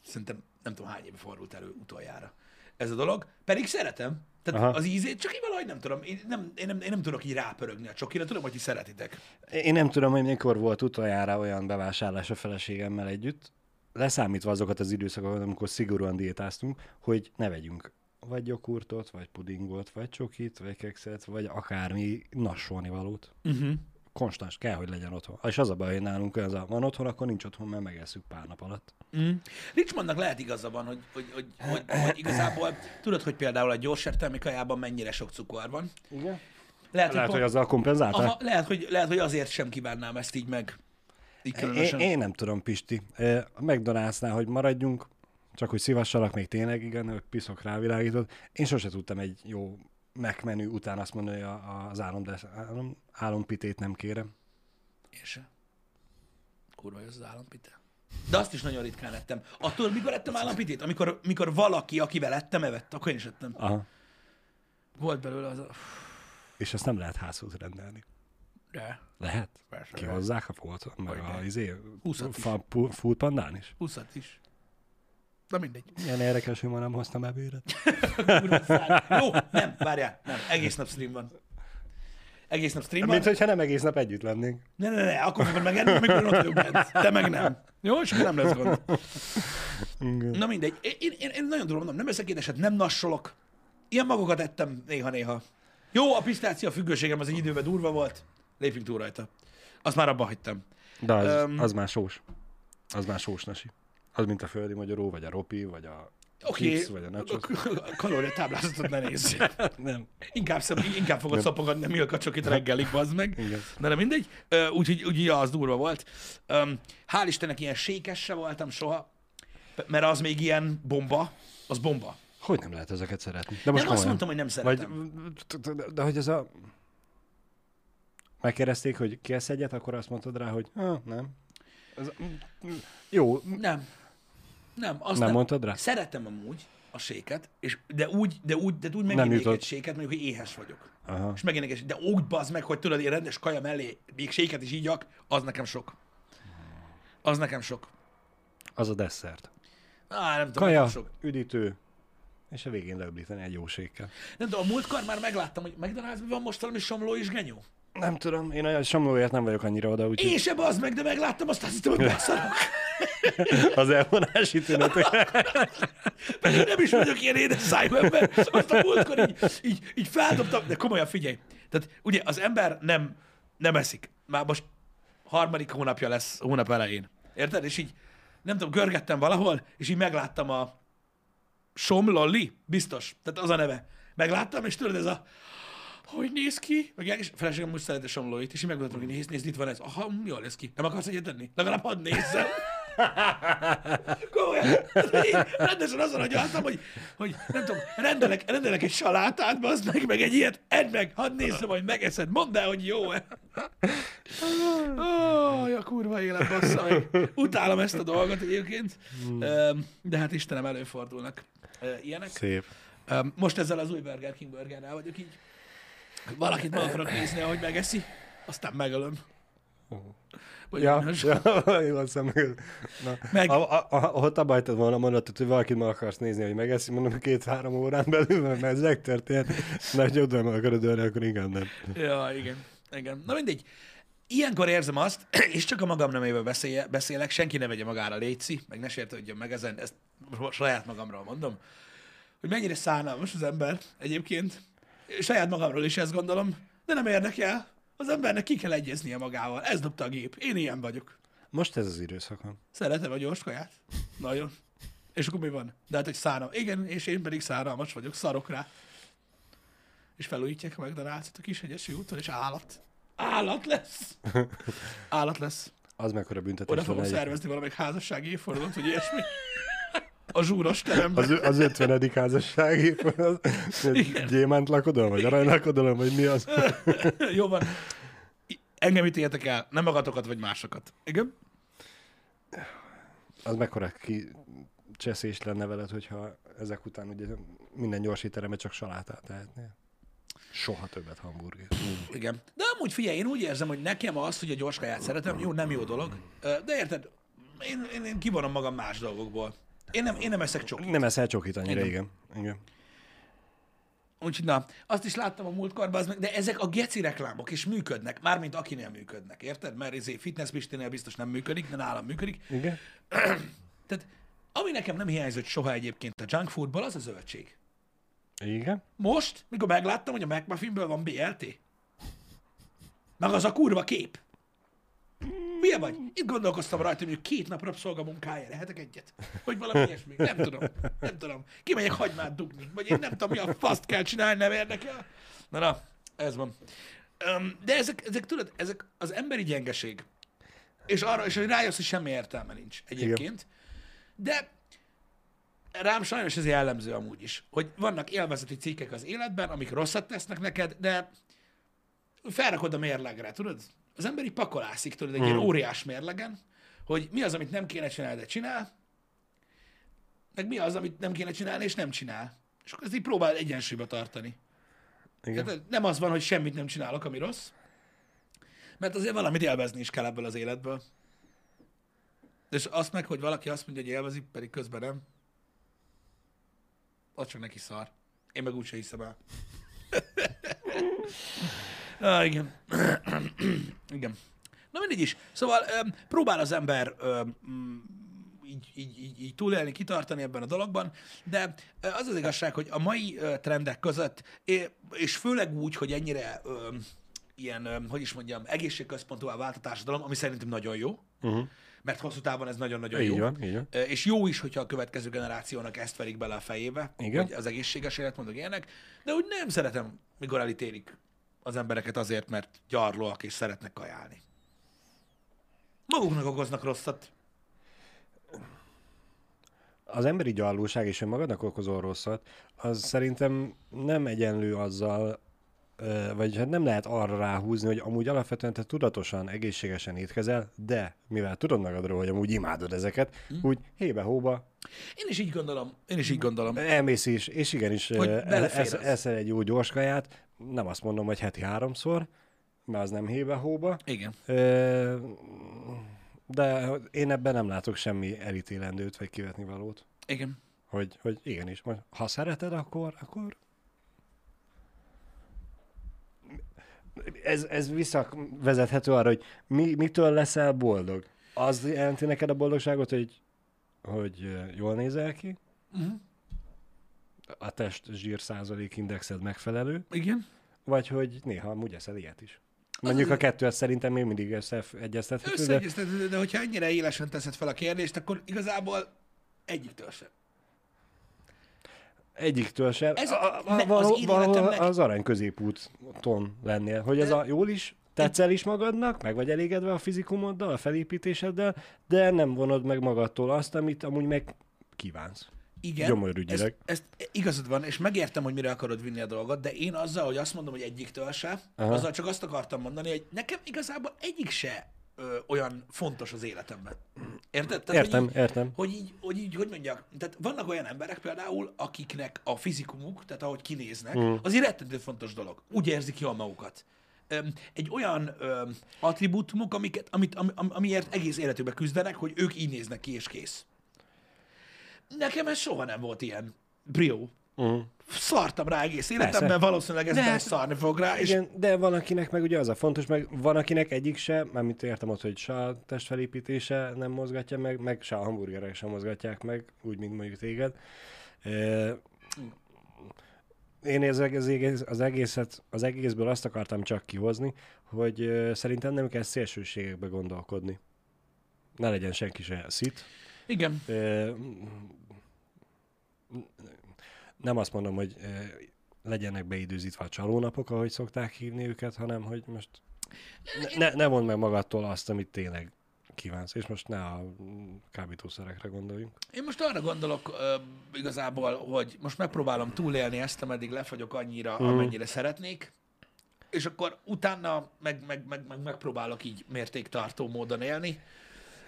Szerintem nem tudom, hány éve fordult elő utoljára ez a dolog. Pedig szeretem. Tehát aha. az ízét, csak így valahogy nem tudom. Én nem, én nem, én nem tudok így rápörögni a csokira, tudom, hogy ti szeretitek. Én nem tudom, hogy mikor volt utoljára olyan bevásárlás a feleségemmel együtt, leszámítva azokat az időszakokat, amikor szigorúan diétáztunk, hogy ne vegyünk vagy joghurtot, vagy pudingot, vagy csokit, vagy kekszet, vagy akármi nassolni valót. Uh-huh. Konstans, kell, hogy legyen otthon. És az a baj, hogy nálunk az a van otthon, akkor nincs otthon, mert megesszük pár nap alatt. Mm. Richmondnak lehet igaza van, hogy, hogy, hogy, hogy, hogy igazából tudod, hogy például a gyorsertelmi kajában mennyire sok cukor van. Igen. Lehet, hogy, lehet, pont... hogy azzal kompenzáltál? Aha, lehet, hogy, lehet, hogy azért sem kívánnám ezt így meg. Én, én nem tudom, Pisti. A McDonald's-nál, hogy maradjunk, csak hogy szívassalak még tényleg, igen, hogy piszok rávilágított. Én sose tudtam egy jó megmenü után azt mondani, hogy az álom, álompitét nem kérem. Én se. Kurva, hogy az az álompite. De azt is nagyon ritkán ettem. Attól, mikor ettem álompitét? Amikor mikor valaki, akivel ettem, evett, akkor én is ettem. Aha. Volt belőle az a... És azt nem lehet házhoz rendelni. De. Lehet. Kihozzák a foltot, meg a izé, Food Pandán is. húszat is. Na mindegy. Ilyen érdekes, hogy ma nem hoztam ebédet. Jó, nem, várjál, nem. Egész nap stream van. Egész nap stream van. Mint hogyha nem egész nap együtt lennénk. Ne, ne, ne, akkor fogod megenni, amikor én ott vagyok bent. Te meg nem. Jó, és nem lesz gond. Na mindegy. Én, én, én, én nagyon durva mondom, nem eszek édeset, nem nassolok. Ilyen magokat ettem néha-néha. Jó, a pisztácia függőségem az egy időben durva volt. Lépjünk túl rajta. Azt már abba hagytam. De az, um, az már sós. Az már sós nasi. Az, mint a földi magyaró, vagy a ropi, vagy a okay. chips, vagy a nachos. A kalóriatáblázatot ne nézz. Nem. Inkább, inkább fogod szapogatni a milkacsokit reggelig, bazd meg. Igen. De nem mindegy. Úgyhogy úgy, ja, az durva volt. Hál' Istennek ilyen sékes se voltam soha, mert az még ilyen bomba. Az bomba. Hogy nem lehet ezeket szeretni? De most nem azt mondtam, hogy nem szeretem. De hogy ez a... Megkérdezték, hogy kérsz egyet, akkor azt mondtad rá, hogy ah, nem. Az, jó. Nem. Nem, azt nem, nem mondtad rá? Szeretem amúgy a séket, és de úgy, de úgy, de úgy meginnék egy séket, mondjuk, hogy éhes vagyok. Aha. És meginnék egy de úgy bazd meg, hogy tudod, én rendes kaja mellé még séket is ígyak, az nekem sok. Az nekem sok. Az a desszert. Á, nem tudom, kaja, sok. Üdítő. És a végén leöblíteni egy jó sékkel. Nem tudom, a múltkor már megláttam, hogy McDonald's mi van most valami somló és genyó. Nem tudom, én a somlóért nem vagyok annyira oda, úgyhogy... Én se bazd meg, de megláttam, azt azt hittem, hogy megszarok. Az elvonási tünetek. Pedig nem is vagyok ilyen édes szájú ember. Azt a múltkor így, így, így feldobtam, de komolyan figyelj. Tehát ugye az ember nem, nem eszik. Már most harmadik hónapja lesz, hónap elején. Érted? És így nem tudom, görgettem valahol, és így megláttam a somlolli, biztos. Tehát az a neve. Megláttam, és tudod, ez a... Hogy néz ki? Meg és a feleségem most szereti somlóit, és így megmutatom, hogy nézd, nézd, itt van ez. Aha, jól lesz ki. Nem akarsz egyet tenni? Legalább hadd nézzem. Komolyan. Rendesen azon agyaltam, hogy, hogy nem tudom, rendelek, rendelek egy salátát, bazd meg, meg egy ilyet, edd meg, hadd nézzem, hogy megeszed, mondd el, hogy jó-e. Ó, a kurva élet, bassza meg. Utálom ezt a dolgot egyébként, de hát Istenem, előfordulnak ilyenek. Szép. Most ezzel az új Burger King burgernál vagyok így. Valakit meg akarok nézni, ahogy megeszi, aztán megölöm. Ja, ja, jó, aztán megölöm. Meg... Ahol tabájtad volna a mondatot, hogy valakit meg akarsz nézni, hogy megeszi, mondom, két-három órán belül, mert ez megtörtént, mert oda meg akarod ölni, akkor igen, nem. Ja, igen, igen. Na mindegy. Ilyenkor érzem azt, és csak a magam nemében beszélek, senki ne vegye magára létszi, meg ne sértődjön meg ezen, ezt saját magamról mondom, hogy mennyire szánalmas az ember egyébként. Saját magamról is ezt gondolom, de nem érdekel. Az embernek ki kell egyeznie magával. Ez dobta a gép. Én ilyen vagyok. Most ez az időszakom. Szeretem a gyors kaját? Nagyon. És akkor mi van? De hát, hogy szánal. Igen, és én pedig szánalmas vagyok. Szarok rá. És felújítják meg a McDonald's-ot a Kishegyesi úton, és állat. Állat lesz! Állat lesz. Az mekkora büntetés. Oda fogom szervezni valamelyik házassági évfordulót, hogy ilyesmi. A zsúros teremben. Az, az ötvenedik házasság évforduló. Gyémánt lakodalom, vagy arany lakodalom, vagy mi az? Jó van. Engem ítéljetek el, nem magatokat, vagy másokat. Igen? Az mekkora kicseszés lenne veled, hogyha ezek után ugye minden gyors étteremben csak salátát tehetnél. Soha többet hamburger. Igen. De amúgy figyelj, én úgy érzem, hogy nekem az, hogy a gyorskaját szeretem, jó, nem jó dolog, de érted, én, én, én kivonom magam más dolgokból. Én nem, én nem eszek csokit. Nem eszel csokit annyira, én igen. igen. Úgyhogy na, azt is láttam a múltkorban, az meg, de ezek a geci reklámok is működnek, mármint akinél működnek, érted? Mert ezért fitness pisténél biztos nem működik, de nálam működik. Igen. Tehát, ami nekem nem hiányzott soha egyébként a junk foodból, az a zöldség. Igen. Most, mikor megláttam, hogy a McMuffinből van bé el té, meg az a kurva kép. Milyen vagy? Itt gondolkoztam rajta, hogy mondjuk két nap rabszolgamunkája, lehetek egyet? Hogy valami ilyesmi? Nem tudom. Nem tudom. Kimegyek hagymát dugni, vagy én nem tudom, mi a faszt kell csinálni, nem érdekel. Na, na, ez van. De ezek, ezek tudod, ezek az emberi gyengeség. És arra is, hogy rájössz, hogy semmi értelme nincs egyébként. De rám sajnos ez jellemző amúgy is, hogy vannak élvezeti cikkek az életben, amik rosszat tesznek neked, de felrakod a mérlegre, tudod? Az ember így pakolászik, tudod, egy hmm. ilyen óriás mérlegen, hogy mi az, amit nem kéne csinálni, de csinál, meg mi az, amit nem kéne csinálni, és nem csinál. És akkor ezt így próbál egyensúlyba tartani. Igen. Tehát nem az van, hogy semmit nem csinálok, ami rossz, mert azért valamit élvezni is kell ebből az életből. És azt meg, hogy valaki azt mondja, hogy élvezi, pedig közben nem, az csak neki szar. Én meg úgyse hiszem el. Ah, igen. igen. Na mindegy is. Szóval öm, próbál az ember öm, így, így, így túlélni, kitartani ebben a dologban, de az az igazság, hogy a mai trendek között, és főleg úgy, hogy ennyire öm, ilyen, öm, hogy is mondjam, egészségközpontúvá vált a társadalom, ami szerintem nagyon jó, uh-huh. mert hosszú távon ez nagyon-nagyon jó. Van, van. És jó is, hogyha a következő generációnak ezt verik bele a fejébe, igen. hogy az egészséges élet, mondok ilyenek, de úgy nem szeretem, mikor elítélik az embereket azért, mert gyarlóak és szeretnek kajálni. Maguknak okoznak rosszat. Az emberi gyarlóság és önmagadnak okozol rosszat, az szerintem nem egyenlő azzal, vagy hát nem lehet arra ráhúzni, hogy amúgy alapvetően te tudatosan, egészségesen étkezel, de mivel tudod magadról, hogy amúgy imádod ezeket, mm. úgy hébe-hóba. Én is így gondolom. Én is így gondolom. Elmész is, és igenis eszel esz egy jó gyorskaját, nem azt mondom, hogy heti háromszor, mert az nem hébe-hóba. Igen. De én ebben nem látok semmi elítélendőt, vagy kivetni valót. Igen. Hogy, hogy igenis, ha szereted, akkor, akkor... Ez, ez visszavezethető arra, hogy mi, mitől leszel boldog? Az jelenti neked a boldogságot, hogy, hogy jól nézel ki, uh-huh. a test zsír százalék indexed megfelelő, igen. vagy hogy néha amúgy eszel ilyet is. Mondjuk a kettő az szerintem még mindig összeegyeztethető. Összeegyeztethető, de... de hogyha ennyire élesen teszed fel a kérdést, akkor igazából egyiktől sem. Egyiktől sem. Ez a, a, a, való, az, valahogy az arany középúton lennél, hogy ez a jól is, tetszel is magadnak, meg vagy elégedve a fizikumoddal, a felépítéseddel, de nem vonod meg magadtól azt, amit amúgy meg kívánsz. Igen, ez, ez igazad van, és megértem, hogy mire akarod vinni a dolgot, de én azzal, hogy azt mondom, hogy egyiktől se, Aha. azzal csak azt akartam mondani, hogy nekem igazából egyik se ö, olyan fontos az életemben. Érted? Tehát, értem, hogy így, értem. Hogy így, hogy így, hogy mondjak, tehát vannak olyan emberek például, akiknek a fizikumuk, tehát ahogy kinéznek, mm. az rettentő fontos dolog. Úgy érzik jól magukat. Egy olyan ö, attribútumok, amiket, amit, am, amiért egész életükben küzdenek, hogy ők így néznek ki, és kész. Nekem ez soha nem volt ilyen brió. Uh-huh. Szartam rá egész életemben, persze. Valószínűleg ezt nem szarni fog rá. Igen, és... de van, akinek meg ugye az a fontos, meg van, akinek egyik se, mármint értem ott, hogy se a testfelépítése nem mozgatja meg, meg se a hamburgerek sem mozgatják meg, úgy, mint mondjuk téged. Uh, Én az, egész, az, egészet, az egészből azt akartam csak kihozni, hogy ö, szerintem nem kell szélsőségekbe gondolkodni. Ne legyen senki se szit. Igen. Ö, nem azt mondom, hogy ö, legyenek beidőzítve a csalónapok, ahogy szokták hívni őket, hanem hogy most ne, ne mondd meg magadtól azt, amit tényleg kívánsz. És most ne a kábítószerekre gondoljunk. Én most arra gondolok ö, igazából, hogy most megpróbálom túlélni ezt, ameddig lefagyok annyira, mm. amennyire szeretnék, és akkor utána meg, meg, meg, meg megpróbálok így mértéktartó módon élni.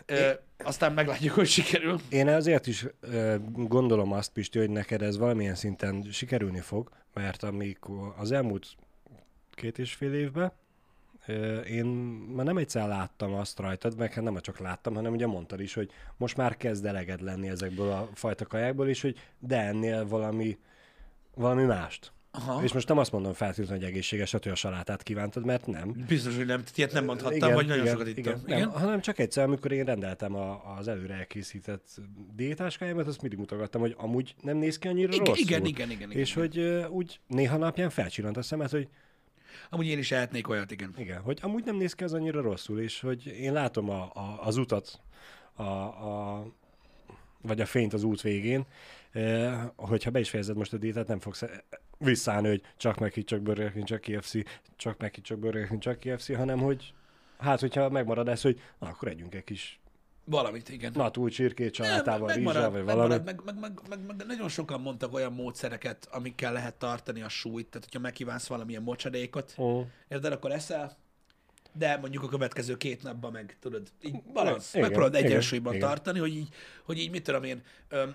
Ö, é... Aztán meglátjuk, hogy sikerül. Én azért is ö, gondolom azt, Pisti, hogy neked ez valamilyen szinten sikerülni fog, mert amikor az elmúlt két és fél évben én már nem egyszer láttam azt rajtad, meg hát nem csak láttam, hanem ugye mondtad is, hogy most már kezd eleged lenni ezekből a fajta kajákból, és hogy de ennél valami, valami mást. Aha. És most nem azt mondom feltétlenül, hogy egészséges salatát kívántad, mert nem. Biztos, hogy nem, ilyet nem mondhattam, igen, vagy nagyon igen, sokat ittam. Igen, igen? Nem, hanem csak egyszer, amikor én rendeltem a, az előre elkészített diétás kajámat, azt mindig mutogattam, hogy amúgy nem néz ki annyira igen, rosszul. Igen, igen, igen. igen és igen. hogy uh, úgy néha napján felcsillant a szemet, hogy amúgy én is ehetnék olyat, igen. Igen, hogy amúgy nem néz ki az annyira rosszul, és hogy én látom a, a, az utat, a, a, vagy a fényt az út végén, eh, hogyha be is fejezed most a diétát, nem fogsz visszállni, hogy csak Meki, csak Burger King, csak ká ef cé, csak Meki, csak Burger King, csak ká ef cé, hanem hogy hát, hogyha megmarad ez, hogy na, akkor együnk egy kis valamit, igen. Na, túl csirkét, salátával, rizsel, vagy valamit. Meg, meg, meg, meg, meg nagyon sokan mondtak olyan módszereket, amikkel lehet tartani a súlyt, tehát hogyha megkívánsz valamilyen mocsadékot, uh-huh. érted, akkor eszel, de mondjuk a következő két napban meg tudod, így balansz, igen, megpróbálod egyensúlyban igen, tartani, igen. Hogy, így, hogy így mit tudom én, öm,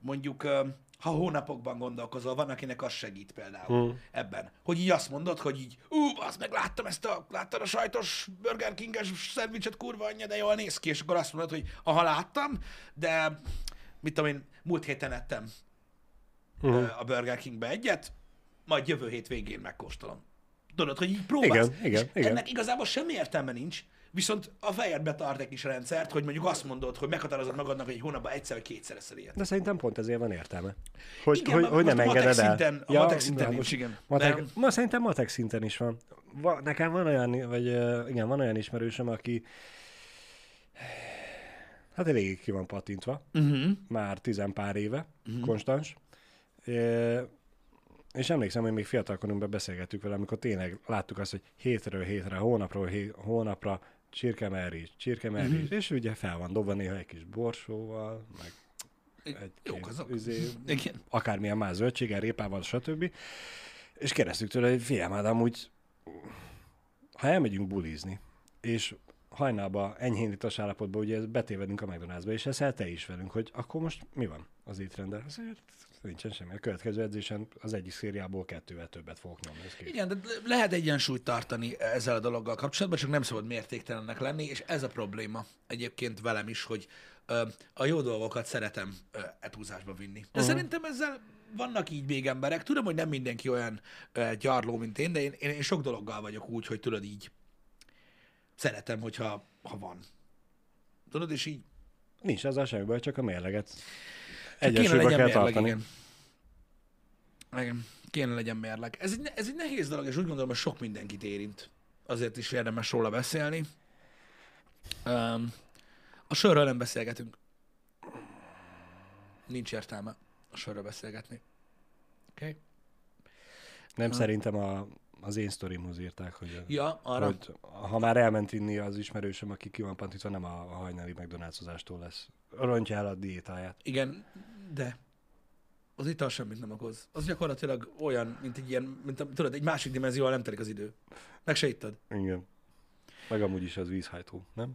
mondjuk, öm, ha hónapokban gondolkozol, van, akinek az segít például uh-huh. ebben. Hogy így azt mondod, hogy így, ú, azt meg láttam ezt a, láttad a sajtos Burger King-es szendvicset, kurva anyja, de jól néz ki, és akkor azt mondod, hogy aha, láttam, de mit tudom én, múlt héten ettem uh-huh. a Burger Kingbe egyet, majd jövő hét végén megkóstolom. Tudod, hogy így próbálsz. Igen, igen, igen. Ennek igazából semmi értelme nincs, viszont a fejedbe tart egy kis rendszert, hogy mondjuk azt mondod, hogy meghatározod magadnak, hogy egy hónapban egyszer vagy kétszer eszel ilyet. De szerintem pont ezért van értelme. Hogy, igen, hogy, hogy nem engeded el. Szinten, a ja, matek szinten nincs, igen. Matek, nem. Ma szerintem matek szinten is van. Va, nekem van olyan, vagy igen, van olyan ismerősöm, aki hát elég ki van patintva, uh-huh. már tizen pár éve, uh-huh. konstans. E- És emlékszem, hogy még fiatalkorunkban beszélgettük vele, amikor tényleg láttuk azt, hogy hétről hétre, hónapról hé- hónapra csirkemerés, csirkemerés, mm-hmm. és ugye fel van dobva néha egy kis borsóval, meg egy-két üzé, akármilyen más zöldséggel, répával, stb. És kérdeztük tőle, hogy figyelj már, amúgy, ha elmegyünk bulizni, és hajnalban enyhén itas állapotban, ugye betévedünk a McDonald'sba, és eszel te is velünk, hogy akkor most mi van az étrendel? Azért nincsen semmi. A következő edzésen az egyik szériából kettővel többet fogok nyomni. Igen, de lehet egyensúlyt tartani ezzel a dologgal kapcsolatban, csak nem szabad mértéktelennek lenni, és ez a probléma egyébként velem is, hogy ö, a jó dolgokat szeretem ö, etúzásba vinni. De uh-huh. szerintem ezzel vannak így még emberek. Tudom, hogy nem mindenki olyan ö, gyarló, mint én, de én, én, én sok dologgal vagyok úgy, hogy tudod így. Szeretem, hogyha ha van. Tudod, és így... Nincs ezzel semmi baj, csak a mérleget. Egyesülbe kell tartani. Igen. Igen, kéne legyen mérleg. Ez egy, ez egy nehéz dolog, és úgy gondolom, hogy sok mindenkit érint. Azért is érdemes róla beszélni. Um, a sörről nem beszélgetünk. Nincs értelme a sörről beszélgetni. Oké? Okay. Nem ha. Szerintem a... Az én sztorimhoz írták, hogy, ja, arra. Hogy ha már elment inni az ismerősöm, aki ki van pantítva, nem a hajnali McDonald's-ozástól lesz. Rontja el a diétáját. Igen, de az ital semmit nem okoz. Az gyakorlatilag olyan, mint egy ilyen, mint, tudod, egy másik dimenzióval nem telik az idő. Meg se ittad. Igen. Meg amúgy is az vízhajtó, nem?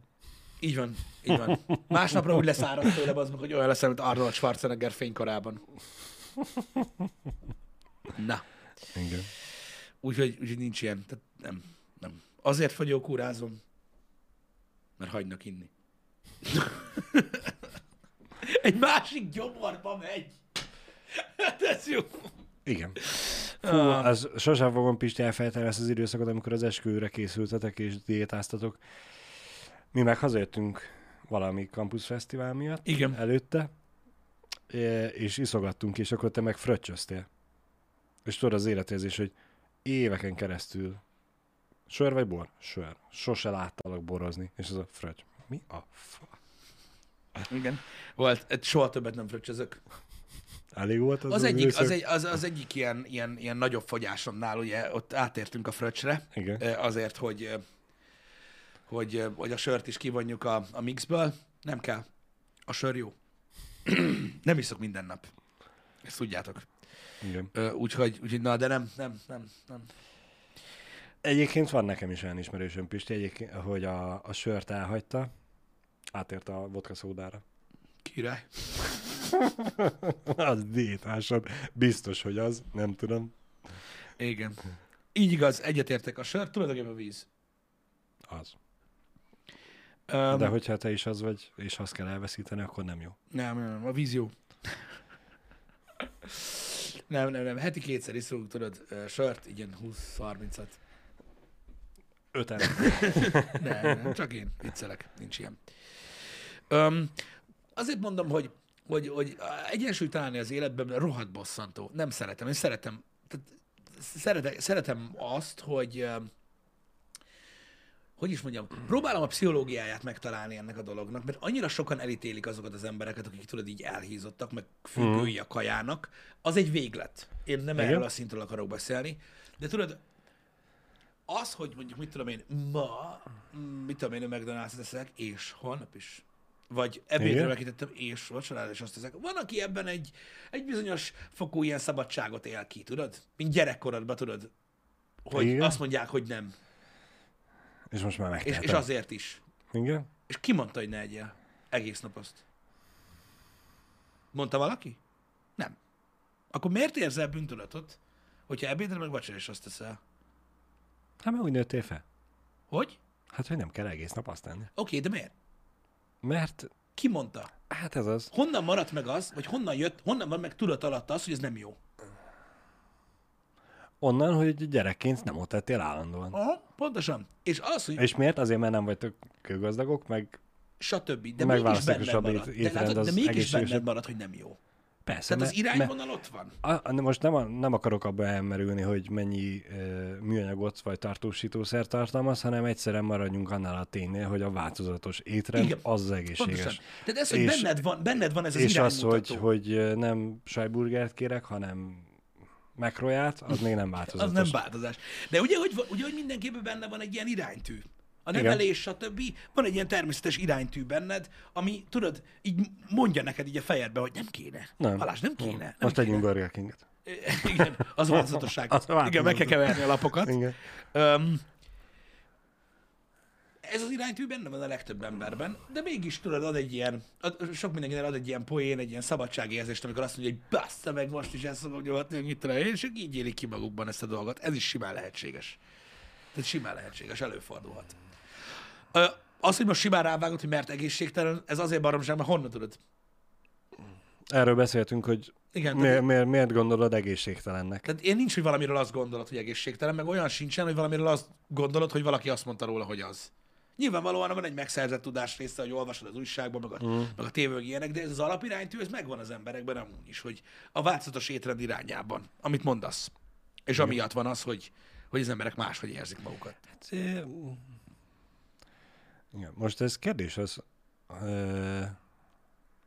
Így van, így van. Másnapra úgy leszáradt tőle az, hogy olyan lesz, mint Arnold Schwarzenegger fénykorában. Na. Igen. Úgyhogy úgy, nincs ilyen. Tehát nem, nem. Azért vagyok kúrázom, mert hagynak inni. Egy másik gyomorba megy. Hát ez jó. Igen. Fú, az sosem fogom, Pisti, elfejteni ezt az időszakot, amikor az esküvőre készültetek és diétáztatok. Mi meg hazajöttünk valami kampuszfesztivál miatt. Igen. Előtte, és iszogattunk, és akkor te meg fröccsöztél. És tudod az életérzés, hogy éveken keresztül sör vagy bor? Sör. Sose láttalak borozni, és az a fröccs. Mi a fa? Igen. Volt, soha többet nem fröccsözök. Elég volt az az, az, egyik, az, egy, az, az egyik ilyen, ilyen, ilyen nagyobb fogyásomnál, ugye ott átértünk a fröccsre, igen. Azért, hogy, hogy, hogy a sört is kivonjuk a, a mixből. Nem kell. A sör jó. Nem iszok minden nap. Ezt tudjátok. Úgyhogy, úgyhogy, na de nem, nem, nem, nem. Egyébként van nekem is olyan ismerősöm, Pisti, egyébként, hogy a, a sört elhagyta, átért a vodka szódára. Király. Az diétásabb. Biztos, hogy az. Nem tudom. Igen. Így igaz, egyetértek, a sör, tulajdonképpen a víz. Az. Um, De hogyha te is az vagy, és azt kell elveszíteni, akkor nem jó. Nem, nem, nem. A víz jó. nem, nem, nem. Heti kétszer iszunk, tudod, sört, igen, húsz-harmincat. Öten. nem, nem, csak én viccelek. Nincs ilyen. Um, azért mondom, hogy Hogy, hogy egyensúlyt találni az életben, rohadt bosszantó. Nem szeretem. Én szeretem, tehát szeretem, szeretem azt, hogy hogy is mondjam, próbálom a pszichológiáját megtalálni ennek a dolognak, mert annyira sokan elítélik azokat az embereket, akik tudod így elhízottak, meg függői a kajának. Az egy véglet. Én nem erről a szintről akarok beszélni, de tudod, az, hogy mondjuk, mit tudom én, ma, mit tudom én, McDonald's teszek, és holnap is. Vagy ebédre megítettem, és vacsorára, és azt teszek. Van, aki ebben egy, egy bizonyos fokú ilyen szabadságot él ki, tudod? Mint gyerekkorodban, tudod? Hogy igen. Azt mondják, hogy nem. És most már megtehetem. És, és azért is. Igen? És ki mondta, hogy ne egyél egész nap azt? Mondta valaki? Nem. Akkor miért érzel bűntudatot, hogyha ebédre meg vacsorára, és azt teszel? Hát mert úgy nőttél fel. Hogy? Hát, hogy nem kell egész nap azt tenni. Oké, okay, de miért? Mert... Ki mondta? Hát ez az. Honnan maradt meg az, vagy honnan jött, honnan van meg tudat alatt az, hogy ez nem jó? Onnan, hogy gyerekként nem ott tettél állandóan. Aha, pontosan. És az, hogy... És miért? Azért, mert nem vagytok kőgazdagok, meg... Satöbbi. De mégis benned maradt. De, látod, de mégis benned maradt, hogy nem jó. Persze. Tehát mert, az irányvonal ott van. A, most nem, nem akarok abba elmerülni, hogy mennyi e, műanyagot vagy tartósítószer tartalmaz, hanem egyszerűen maradjunk annál a ténynél, hogy a változatos étrend igen. Az, az egészséges. Pontosan. Tehát ez, hogy és, benned, van, benned van ez az iránymutató. És az, hogy, hogy nem sajburgert kérek, hanem mekroját, az még nem változatos. Az nem változás. De ugye, hogy, ugye, hogy mindenképpen benne van egy ilyen iránytű. A nevelés, stb. Van egy ilyen természetes iránytű benned, ami, tudod, így mondja neked így a fejedbe, hogy nem kéne. Nem. Balázs, nem kéne. Nem most kéne. Tegyünk Burger Kinget. Igen, az változatosság. Igen, meg kell keverni a lapokat. Um, ez az iránytű benne van a legtöbb emberben, de mégis tudod, ad egy ilyen, ad, sok mindenkinek ad egy ilyen poén, egy ilyen szabadságérzést, amikor azt mondja, hogy bassza meg, most is ezt fogom nyomhatni, hogy mit találja, és így élik ki magukban ezt a dolgot. Ez is simán lehetséges. Tehát simán lehetséges, előfordulhat. Az, hogy most simán rávágod, hogy mert egészségtelen, ez azért baromság, mert honnan tudod? Erről beszéltünk, hogy igen, mi, tehát, mi, miért gondolod egészségtelennek. Tehát én nincs, hogy valamiről azt gondolod, hogy egészségtelen, meg olyan sincsen, hogy valamiről azt gondolod, hogy valaki azt mondta róla, hogy az. Nyilvánvalóan van egy megszerzett tudás része, hogy olvasod az újságban, meg a, mm. meg a tévők ilyenek, de ez az alapiránytű, ez megvan az emberekben amúgy is, hogy a változatos étrend irányában, amit mondasz. És igen. Amiatt van az, hogy, hogy az emberek máshogy érzik magukat. Hát, igen. Most ez kérdés az,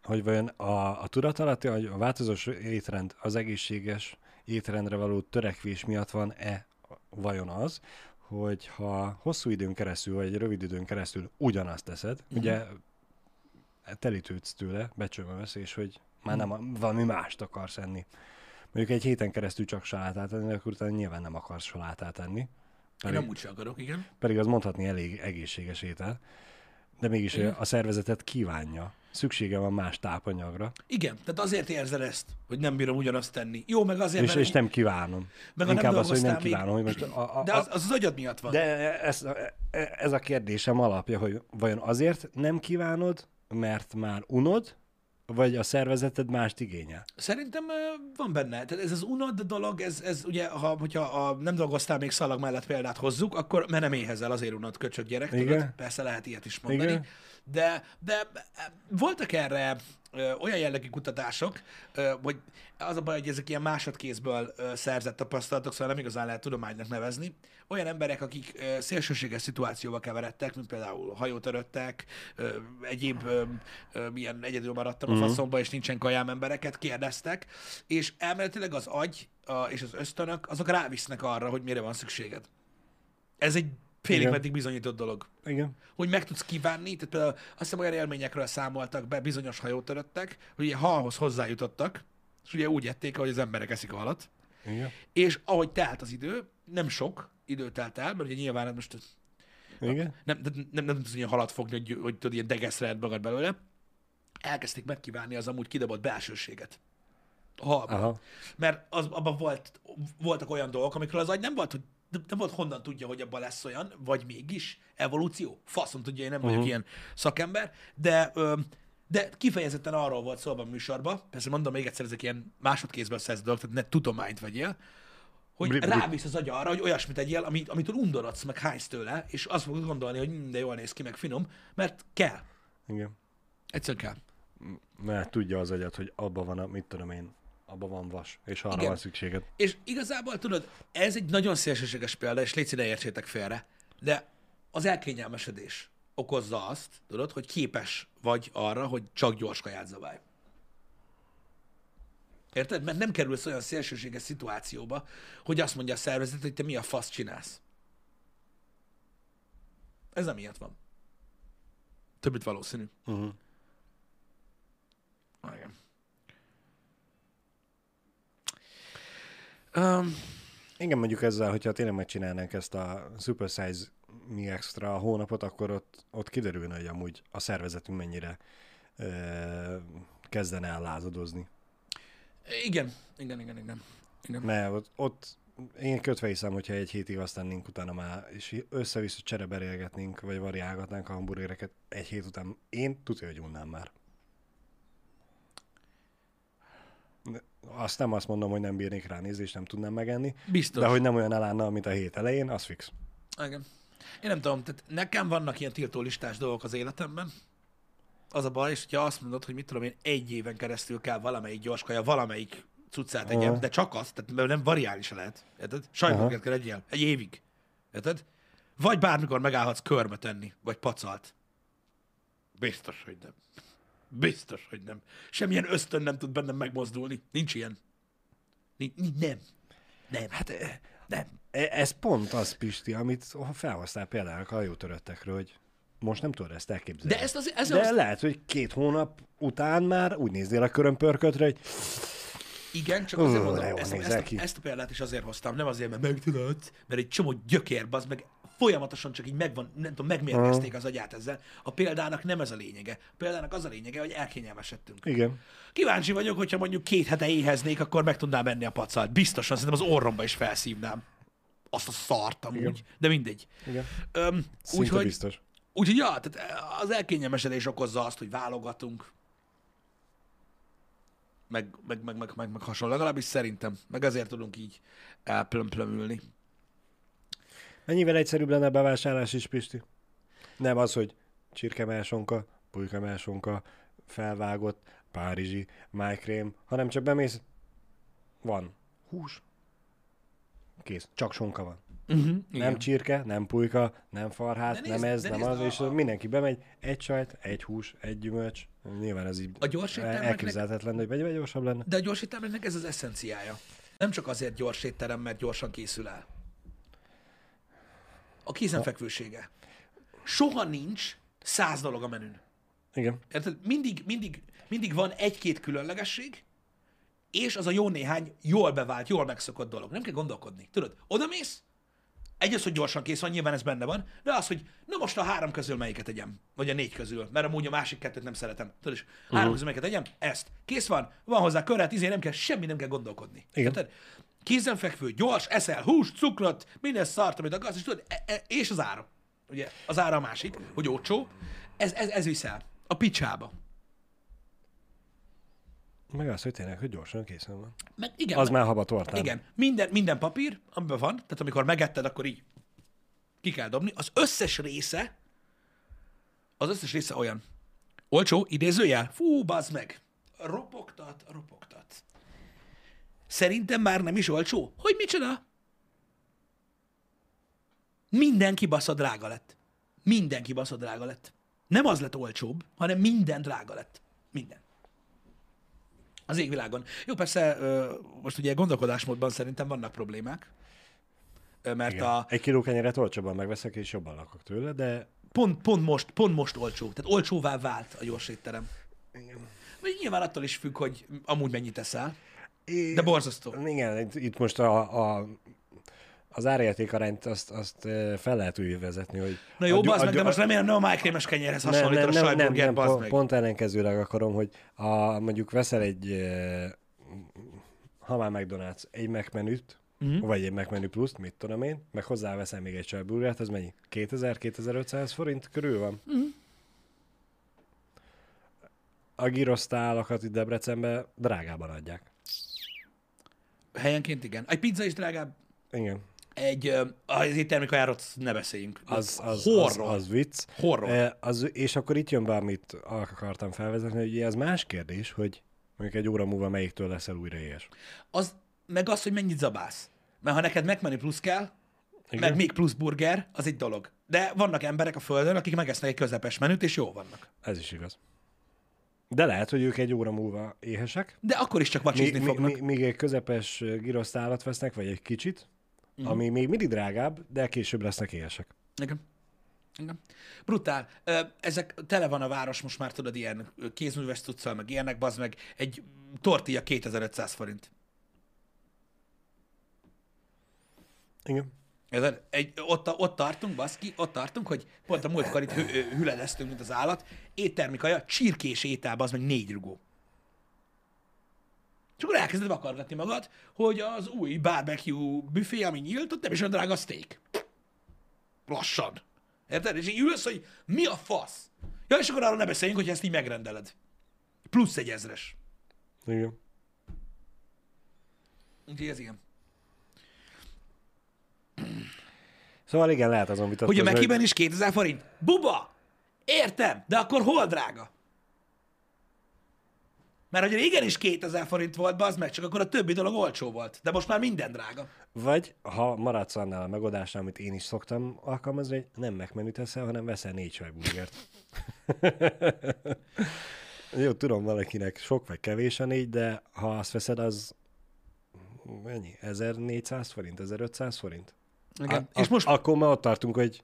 hogy vajon a, a tudatalatti, vagy a változós étrend az egészséges étrendre való törekvés miatt van-e vajon az, hogyha hosszú időn keresztül, vagy rövid időn keresztül ugyanazt teszed, mm. ugye telítődsz tőle, becsömölsz, és hogy már nem a, valami mást akarsz enni. Mondjuk egy héten keresztül csak salátát enni, akkor utána nyilván nem akarsz salátát enni. Pedig, én amúgy sem akarok, igen. Pedig az mondhatni elég egészséges étel, de mégis igen. A szervezetet kívánja. Szüksége van más tápanyagra. Igen, tehát azért érzed ezt, hogy nem bírom ugyanazt tenni. Jó, meg azért, és, mert... És nem kívánom. Meg inkább az, hogy nem kívánom. Még... Hogy most a, a, de az, az az agyad miatt van. De ez, ez a kérdésem alapja, hogy vajon azért nem kívánod, mert már unod, vagy a szervezeted mást igényel? Szerintem van benne. Tehát ez az unod dolog, ez, ez ugye, ha, hogyha a, nem dolgoztál még szalag mellett példát hozzuk, akkor mert nem éhezel, azért unod, köcsög gyerek. Tudod? Persze lehet ilyet is mondani. Igen. De, de voltak erre ö, olyan jellegű kutatások, ö, hogy az a baj, hogy ezek ilyen másodkézből ö, szerzett tapasztalatok, szóval nem igazán lehet tudománynak nevezni. Olyan emberek, akik ö, szélsőséges szituációba keveredtek, mint például hajót öröttek, ö, egyéb ö, ö, ilyen egyedül maradtam a faszomba, és nincsen kajám embereket, kérdeztek, és elméletileg az agy a, és az ösztönök, azok rávisznek arra, hogy mire van szükséged. Ez egy félig meddig bizonyított dolog. Igen. Hogy meg tudsz kívánni, tehát például azt hiszem olyan élményekről számoltak be bizonyos hajótöröttek, hogy ugye halhoz hozzájutottak, és ugye úgy ették, ahogy az emberek eszik a halat. Igen. És ahogy telt az idő, nem sok idő telt el, mert ugye nyilván most igen. Nem, nem, nem, nem tudsz ilyen halat fogni, hogy, hogy tudod, ilyen degeszre edd magad belőle. Elkezdték megkívánni az amúgy kidobott belsőséget. Halban. Mert az, abban volt, voltak olyan dolgok, amikről az agy nem volt, hogy de, de volt honnan tudja, hogy abban lesz olyan, vagy mégis evolúció? Faszom tudja, én nem vagyok uh-huh. ilyen szakember, de, ö, de kifejezetten arról volt szó abban a műsorban, persze mondom még egyszer, ezek ilyen másodkézből szerzett dolgok, tehát ne tudományt vegyél, hogy rávisz az agy arra, hogy olyasmit tegyél, amit, amitől undorodsz, meg hánysz tőle, és azt fogod gondolni, hogy minden jól néz ki, meg finom, mert kell. Igen. Egyszerűen kell. Mert tudja az agyat, hogy abban van a, mit tudom én, abban van vas, és arra igen. van szükséged. És igazából tudod, ez egy nagyon szélsőséges példa, és légy színe értsétek félre, de az elkényelmesedés okozza azt, tudod, hogy képes vagy arra, hogy csak gyors kaját zabálj. Érted? Mert nem kerülsz olyan szélsőséges szituációba, hogy azt mondja a szervezet, hogy te mi a fasz csinálsz. Ez amiatt van. Több mint valószínű. Uh-huh. Ah, igen. Um, igen, mondjuk ezzel, hogyha tényleg megcsinálnánk ezt a Super Size Me Extra hónapot, akkor ott, ott kiderülne, hogy amúgy a szervezetünk mennyire ö, kezdene el lázadozni. Igen, igen, igen, igen. igen. Mert ott, ott én kötve hiszem, hogyha egy hétig azt tennénk utána már, és össze-vissza csereberélgetnénk, vagy variálgatnánk a hamburgereket egy hét után. Én tudja, hogy unnám már. Azt nem azt mondom, hogy nem bírnék rá nézni, és nem tudnám megenni. Biztos. De hogy nem olyan elánnal, mint a hét elején, az fix. Igen. Én nem tudom, tehát nekem vannak ilyen tiltólistás dolgok az életemben. Az a baj, és hogyha azt mondod, hogy mit tudom én, egy éven keresztül kell valamelyik gyorskaja, valamelyik cuccát egyem, uh-huh. de csak azt, tehát nem variális lehet. Érted? Sajnálkokat uh-huh. kell egyél, egy évig. Érted? Vagy bármikor megállhatsz körmet enni, vagy pacalt. Biztos, hogy nem. Biztos, hogy nem. Semmilyen ösztön nem tud bennem megmozdulni. Nincs ilyen. Nincs, nem. Nem. Hát nem. Ez pont az, Pisti, amit felhoztál például a hajótöröttekről, hogy most nem tudod ezt elképzelni. De, ezt az, ez De az... lehet, hogy két hónap után már úgy néznél a körömpörködre, hogy... Igen, csak azért Ó, mondom, ezt, ezt, a, ezt a példát is azért hoztam, nem azért, mert megtudod, mert egy csomó gyökér, bazd meg folyamatosan csak így megvan, nem tudom, megmérgezték az agyát ezzel. A példának nem ez a lényege. A példának az a lényege, hogy elkényelmesedtünk. Igen. Kíváncsi vagyok, hogyha mondjuk két hete éheznék, akkor meg tudnám enni a pacalt. Biztosan, szerintem az orromba is felszívnám. Azt a szart amúgy, de mindegy. Igen. Öm, szinte úgy, hogy, biztos. Úgyhogy ja, tehát az elkényelmesedés okozza azt, hogy válogatunk. Meg, meg, meg, meg, meg, meg hasonló. Legalábbis szerintem. Meg ezért tudunk így elplömplömülni. Mennyivel egyszerűbb lenne a bevásárlás is, Pisti? Nem az, hogy csirkemelsonka, pulykemelsonka, felvágott, párizsi, májkrém, hanem csak bemész, van hús, kész, csak sonka van. Uh-huh, nem csirke, nem pulyka, nem farhát, nézd, nem ez, nem az, a... és mindenki bemegy, egy sajt, egy hús, egy gyümölcs, nyilván ez így elképzelhetetlen, hogy egyre gyorsabb lenne. De a gyors étteremnek ez az eszenciája. Nem csak azért gyors étterem, mert gyorsan készül el. A kézenfekvősége. Soha nincs száz dolog a menün. Igen. Érted? Mindig, mindig, mindig van egy-két különlegesség, és az a jó néhány jól bevált, jól megszokott dolog. Nem kell gondolkodni. Tudod, odamész, Egyrészt, hogy gyorsan kész van, nyilván ez benne van, de az, hogy na most a három közül melyiket tegyem, vagy a négy közül, mert amúgy a másik kettőt nem szeretem. Tudod is, három uh-huh. közül melyiket tegyem, ezt. Kész van, van hozzá körret, izé nem kell, semmi nem kell gondolkodni. Igen. Kézenfekvő, gyors, eszel, hús, cukrot, minden szart, amit akarsz, és tudod, és az ára. Ugye, az ára a másik, hogy olcsó. Ez, ez, ez viszel. A picsába. Meg az, hogy tényleg, hogy gyorsan készen van. Meg, igen, az meg, már haba tortán. Igen. Minden, minden papír, amiben van, tehát amikor megetted, akkor így ki kell dobni. Az összes része, az összes része olyan. Olcsó, idézőjel, fú, bazd meg. Ropogtat, ropogtat. Szerintem már nem is olcsó. Hogy micsoda? Mindenki basza drága lett. Mindenki basza drága lett. Nem az lett olcsóbb, hanem minden drága lett. Minden. Az égvilágon. Jó, persze most ugye gondolkodásmódban szerintem vannak problémák. Mert igen. a... Egy kiló kenyeret olcsóbban megveszek, és jobban lakok tőle, de... Pont, pont, most, pont most olcsó. Tehát olcsóvá vált a gyors étterem. Igen. Nyilván attól is függ, hogy amúgy mennyit eszel. É... De borzasztó. Igen, itt most a... a... az árérték arányt azt, azt fel lehet úgy vezetni, hogy... Na jó, bazd meg, de most remélem, nem a májkrémes kenyérhez hasonlít a sajtburgert, bazd meg. Pont ellenkezőleg akarom, hogy a, mondjuk veszel egy, ha már McDonald's, egy Mcmenüt, mm-hmm. vagy egy McMenü pluszt, mit tudom én, meg hozzáveszel még egy sajtburgert, ez mennyi? kétezer-kétezer-ötszáz forint körül van. Mm-hmm. A gyrosztálakat itt Debrecenben drágában adják. Helyenként igen. Egy pizza is drágább. Igen. Egy, az éttermékajáról ne beszéljünk. Az, az, az, az vicc. Horror. E, az, és akkor itt jön be, amit akartam felvezetni, hogy ez más kérdés, hogy mondjuk egy óra múlva melyiktől leszel újra éhes. Az, meg az, hogy mennyit zabálsz. Mert ha neked McMenü plusz kell, igen? Meg még plusz burger, az egy dolog. De vannak emberek a földön, akik megesznek egy közepes menüt, és jó vannak. Ez is igaz. De lehet, hogy ők egy óra múlva éhesek. De akkor is csak vacsizni mi, fognak. Még egy közepes girosztálat vesznek, vagy egy kicsit. Mm. Ami még mindig drágább, de később lesznek éhesek. Igen. Igen. Brutál. Ezek tele van a város, most már tudod, ilyen kézműves cuccal, meg ilyenek, bazd meg, egy tortilla kétezer-ötszáz forint. Igen. Egy, ott, ott tartunk, baszki, ott tartunk, hogy pont a múltkor itt hüledeztünk, mint az állat, éttermikaja, csirkés étel, bazd meg, négy rugó. És akkor elkezded vakargatni magad, hogy az új barbecue büfé, ami nyílt, ott nem is olyan drága a steak. Lassan. Érted? És így ülsz, hogy mi a fasz? Ja, és akkor arról ne beszéljünk, hogy ezt így megrendeled. Plusz egy ezres. Igen. Úgyhogy ez igen. Szóval igen, lehet azon vitatkozni. Hogy a Mekiben is kétezer forint. Buba! Értem, de akkor hol drága? Mert hogy régen is kétezer forint volt, bazd meg, csak akkor a többi dolog olcsó volt. De most már minden drága. Vagy, ha maradsz annál a megoldásnál, amit én is szoktam alkalmazni, hogy nem megmenüt eszel, hanem veszel négy sajtburgert. Jó, tudom, valakinek sok vagy kevés a négy, de ha azt veszed, az mennyi? ezernégyszáz forint, ezerötszáz forint? Igen. A, és most... Akkor már ott tartunk, hogy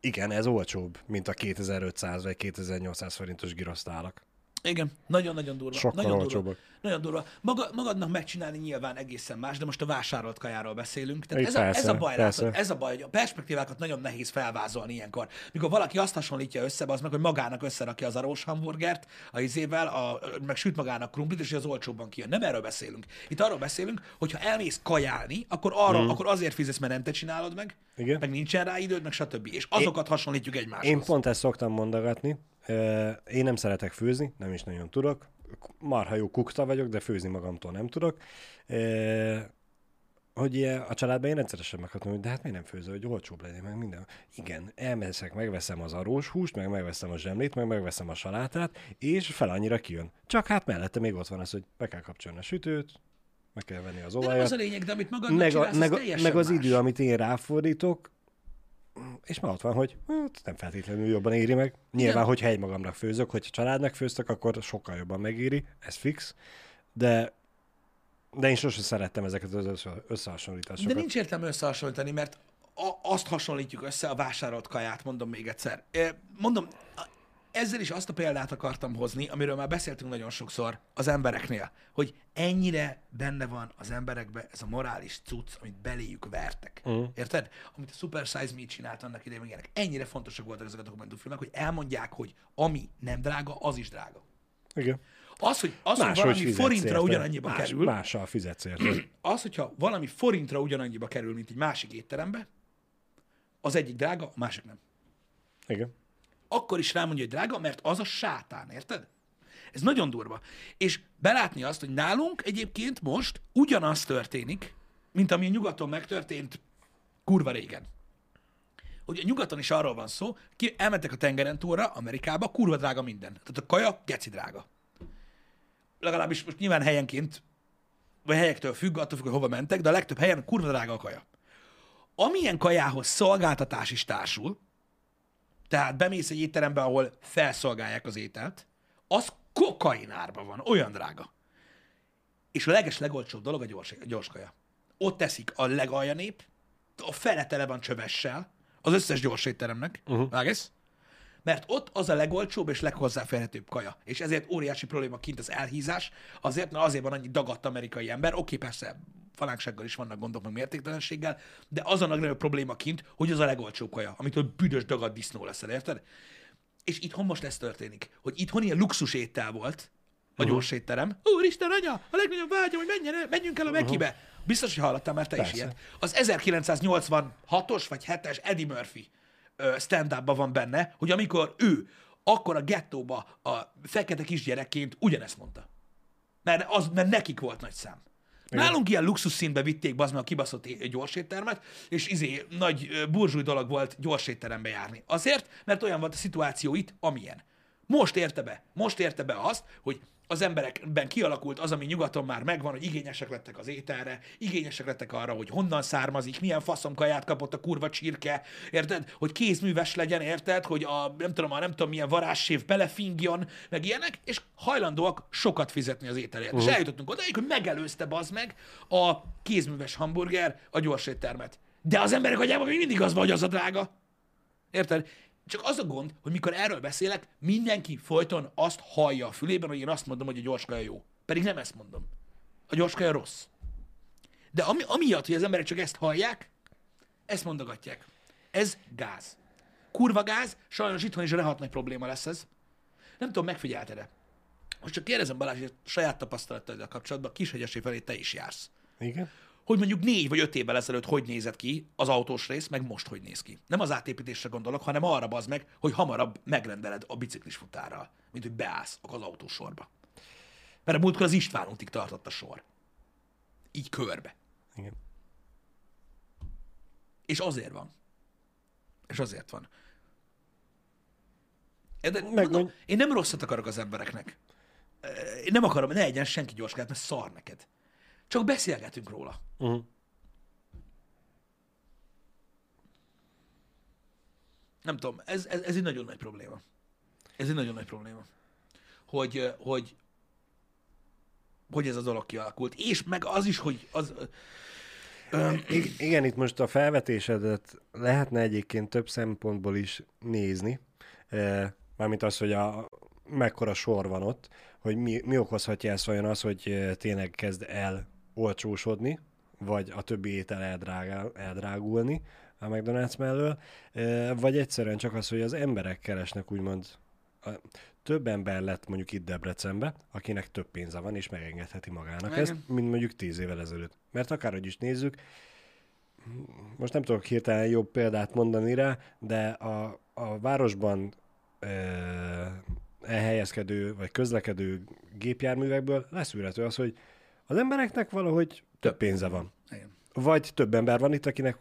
igen, ez olcsóbb, mint a kétezer-ötszáz vagy kétezer-nyolcszáz forintos girosztálak. Igen, nagyon-nagyon durva. Sokkal nagyon durva. Nagyon durva. Maga, magadnak megcsinálni nyilván egészen más, de most a vásárolt kajáról beszélünk. Tehát ez, persze, a, ez a baj, látod, ez a baj, hogy a perspektívákat nagyon nehéz felvázolni ilyenkor. Mikor valaki azt hasonlítja össze, az meg, hogy magának összerakja az arós hamburgert a izével, a, meg süt magának krumplit, és az olcsóbban kijön. Nem erről beszélünk. Itt arról beszélünk, hogy ha elmész kajálni, akkor, arra, mm. akkor azért fizetsz, mert nem te csinálod meg, igen. meg nincsen rá időd, meg stb. És azokat én, hasonlítjuk egymáshoz. Én pont ezt szoktam mondogatni. Én nem szeretek főzni, nem is nagyon tudok. Marha jó kukta vagyok, de főzni magamtól nem tudok. Hogy a családban én rendszeresen meghatom, hogy de hát miért nem főzöl, hogy olcsóbb legyen, meg minden. Igen, elmegyek, megveszem az arós húst, meg megveszem a zsemlét, meg megveszem a salátát, és fel annyira kijön. Csak hát mellette még ott van az, hogy be kell kapcsolni a sütőt, meg kell venni az olajat. De nem az a lényeg, de amit magadnak meg csinálsz, a, meg, az meg az más. Idő, amit én ráfordítok, és már ott van, hogy hát nem feltétlenül jobban éri meg. Nyilván, igen. hogyha egymagamnak főzök, hogyha családnak főztök, akkor sokkal jobban megéri, ez fix. De, de én sosem szerettem ezeket az összehasonlításokat. De nincs értelme összehasonlítani, mert a, azt hasonlítjuk össze a vásárolt kaját, mondom még egyszer. Mondom, ezzel is azt a példát akartam hozni, amiről már beszéltünk nagyon sokszor az embereknél, hogy ennyire benne van az emberekbe ez a morális cucc, amit beléjük vertek. Mm. Érted? Amit a Super Size Me csinált annak idején, ilyenek. Ennyire fontosak voltak ezek a dokumentumfilmek, hogy elmondják, hogy ami nem drága, az is drága. Igen. Az, hogy, az, hogy valami forintra érte. ugyanannyiba más, kerül. Mással fizetsz érte. Az, hogyha valami forintra ugyanannyiba kerül, mint egy másik étterembe, az egyik drága, a másik nem. Igen. Akkor is rámondja, hogy drága, mert az a sátán, érted? Ez nagyon durva. És belátni azt, hogy nálunk egyébként most ugyanaz történik, mint ami a nyugaton megtörtént kurva régen. Ugye nyugaton is arról van szó, ki elmentek a tengeren túlra, Amerikába, kurva drága minden. Tehát a kaja geci drága. Legalábbis most nyilván helyenként, vagy helyektől függ, attól függ, hogy hova mentek, de a legtöbb helyen kurva drága a kaja. Amilyen kajához szolgáltatás is társul, tehát bemész egy étterembe, ahol felszolgálják az ételt, az kokainárban van, olyan drága. És a leges legolcsóbb dolog a gyors, a gyors kaja. Ott teszik a legalja nép, a fele tele van csövessel, az összes gyors étteremnek, uh-huh. vágesz? Mert ott az a legolcsóbb és leghozzáférhetőbb kaja. És ezért óriási probléma kint az elhízás, azért, na azért van annyi dagadt amerikai ember, oké, persze falánksággal is vannak gondok, meg mértéktelenséggel, de az a legnagyobb probléma kint, hogy az a legolcsóbb kaja, amitől büdös dagadt disznó leszel, érted? És itthon most ez történik, hogy itthon ilyen luxus éttel volt a uh-huh. gyors étterem. Úristen, anya, a legnagyobb vágyam, hogy menjen, menjünk el a Mekibe. Uh-huh. Biztos, hogy hallottál már te persze. is ilyet. Az ezerkilencszáznyolcvanhatos vagy hetes Eddie Murphy stand-upban van benne, hogy amikor ő akkor a gettóba a fekete kisgyerekként ugyanezt mondta. Mert, az, mert nekik volt nagy szám. Igen. Nálunk ilyen luxus színbe vitték be az meg a kibaszott gyorséttermet, és izé nagy burzsúj dolog volt gyorsétterembe járni. Azért, mert olyan volt a szituáció itt, amilyen. Most érte be, most érte be azt, hogy az emberekben kialakult az, ami nyugaton már megvan, hogy igényesek lettek az ételre, igényesek lettek arra, hogy honnan származik, milyen faszomkaját kapott a kurva csirke, érted? Hogy kézműves legyen, érted? Hogy a nem tudom, a nem tudom milyen varázssév belefingjon, meg ilyenek, és hajlandóak sokat fizetni az ételért. Uh-huh. És eljutottunk odáig, hogy megelőzte bazd meg a kézműves hamburger a gyorséttermet. De az emberek agyában még mindig az van, hogy az a drága. Érted? Csak az a gond, hogy mikor erről beszélek, mindenki folyton azt hallja a fülében, hogy én azt mondom, hogy a gyorskaja jó. Pedig nem ezt mondom. A gyorskaja rossz. De ami, amiatt, hogy az emberek csak ezt hallják, ezt mondogatják. Ez gáz. Kurva gáz, sajnos itthon is rehat nagy probléma lesz ez. Nem tudom, megfigyelted-e. Most csak kérdezem, Balázs, hogy a saját tapasztalataiddal kapcsolatban, Kishegyesség felé te is jársz. Igen. Hogy mondjuk négy vagy öt évvel ezelőtt hogy nézett ki az autós rész, meg most hogy néz ki. Nem az átépítésre gondolok, hanem arra bazd meg, hogy hamarabb megrendeled a biciklis futárral, mint hogy beállsz az autósorba. Mert a múltkor az István útig tartott a sor. Így körbe. Igen. És azért van. És azért van. De, mondom, én nem rosszat akarok az embereknek. Én nem akarom, ne egyen senki gyorskát, mert szar neked. Csak beszélgetünk róla. Uh-huh. Nem tudom, ez, ez, ez egy nagyon nagy probléma. Ez egy nagyon nagy probléma. Hogy, hogy, hogy ez a dolog kialakult. És meg az is, hogy... Az, öm... Igen, itt most a felvetésedet lehetne egyébként több szempontból is nézni. Mármint az, hogy a... mekkora sor van ott, hogy mi, mi okozhatja ezt vajon az, hogy tényleg kezd el olcsósodni, vagy a többi étel eldrágál, eldrágulni a McDonald's mellől, vagy egyszerűen csak az, hogy az emberek keresnek úgymond, több ember lett mondjuk itt Debrecenbe, akinek több pénze van, és megengedheti magának ezt, mint mondjuk tíz évvel ezelőtt. Mert akárhogy is nézzük, most nem tudok hirtelen jobb példát mondani rá, de a, a városban elhelyezkedő vagy közlekedő gépjárművekből leszűrhető az, hogy az embereknek valahogy több pénze van. Igen. Vagy több ember van itt, akinek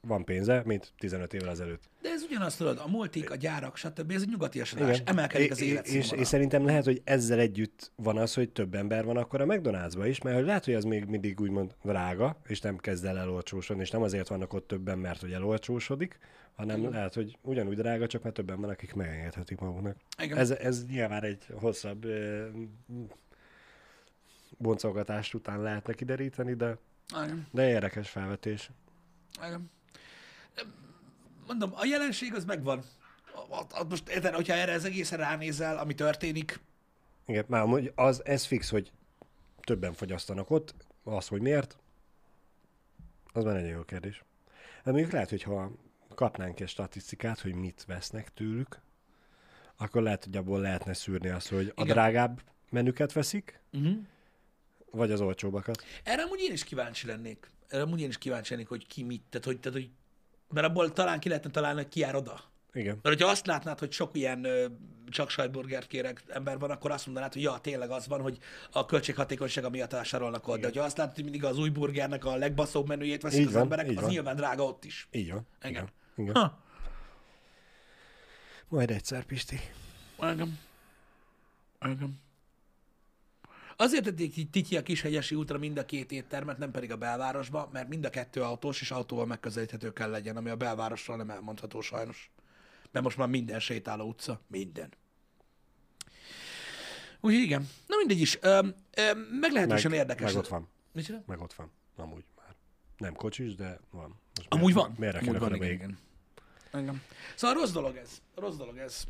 van pénze, mint tizenöt évvel ezelőtt. De ez ugyanazt tudod, a multik, a gyárak, stb. Ez egy nyugati esedás, emelkedik az életszínvonal. És, és szerintem lehet, hogy ezzel együtt van az, hogy több ember van akkor a McDonald'sba is, mert hogy lehet, hogy az még mindig úgymond drága, és nem kezd el elolcsósodni, és nem azért vannak ott többen, mert hogy elolcsósodik, hanem igen. Lehet, hogy ugyanúgy drága, csak már többen van, akik megengedhetik maguknak. Ez, ez nyilván egy hosszabb eh, boncolgatást után lehetne kideríteni, de, de érdekes felvetés. Igen. Mondom, a jelenség az megvan. most érted, hogyha erre az egészen ránézel, ami történik. Igen, már amúgy az, ez fix, hogy többen fogyasztanak ott, az, hogy miért, az már egy jó kérdés. De mondjuk lehet, hogyha kapnánk egy statisztikát, hogy mit vesznek tőlük, akkor lehet, hogy abból lehetne szűrni azt, hogy a igen. drágább menüket veszik, uh-huh. vagy az olcsóbbakat. Erre amúgy én is kíváncsi lennék. Erre amúgy én is kíváncsi lennék, hogy ki mit. Tehát, hogy, tehát, hogy... Mert abból talán ki lehetne találni, hogy ki jár oda. Igen. Mert ha azt látnád, hogy sok ilyen ö, csak sajtburgert kérek ember van, akkor azt mondanád, hogy ja, tényleg az van, hogy a költséghatékonysága miatt vásárolnak oda. De ha azt látod, hogy mindig az új burgernek a legbaszóbb menüjét veszik így az van, emberek, az van. Nyilván drága ott is. Így van. Igen. Igen. Ha. Majd egyszer, Pisti. Engem. Engem. Azért tették így Tityi a Kishegyesi útra mind a két éttermet, nem pedig a belvárosba, mert mind a kettő autós és autóval megközelíthető kell legyen, ami a belvárosról nem elmondható sajnos. Mert most már minden sétáló utca. Minden. Úgyhogy igen. Na mindegy is. Öm, öm, meglehetősen meg, érdekes. Meg ott van. Mit meg ott van. Amúgy már. Nem kocsis, de van. Most amúgy miért, van. Miért amúgy van, igen, igen. Engem. Szóval rossz dolog ez. Rossz dolog ez.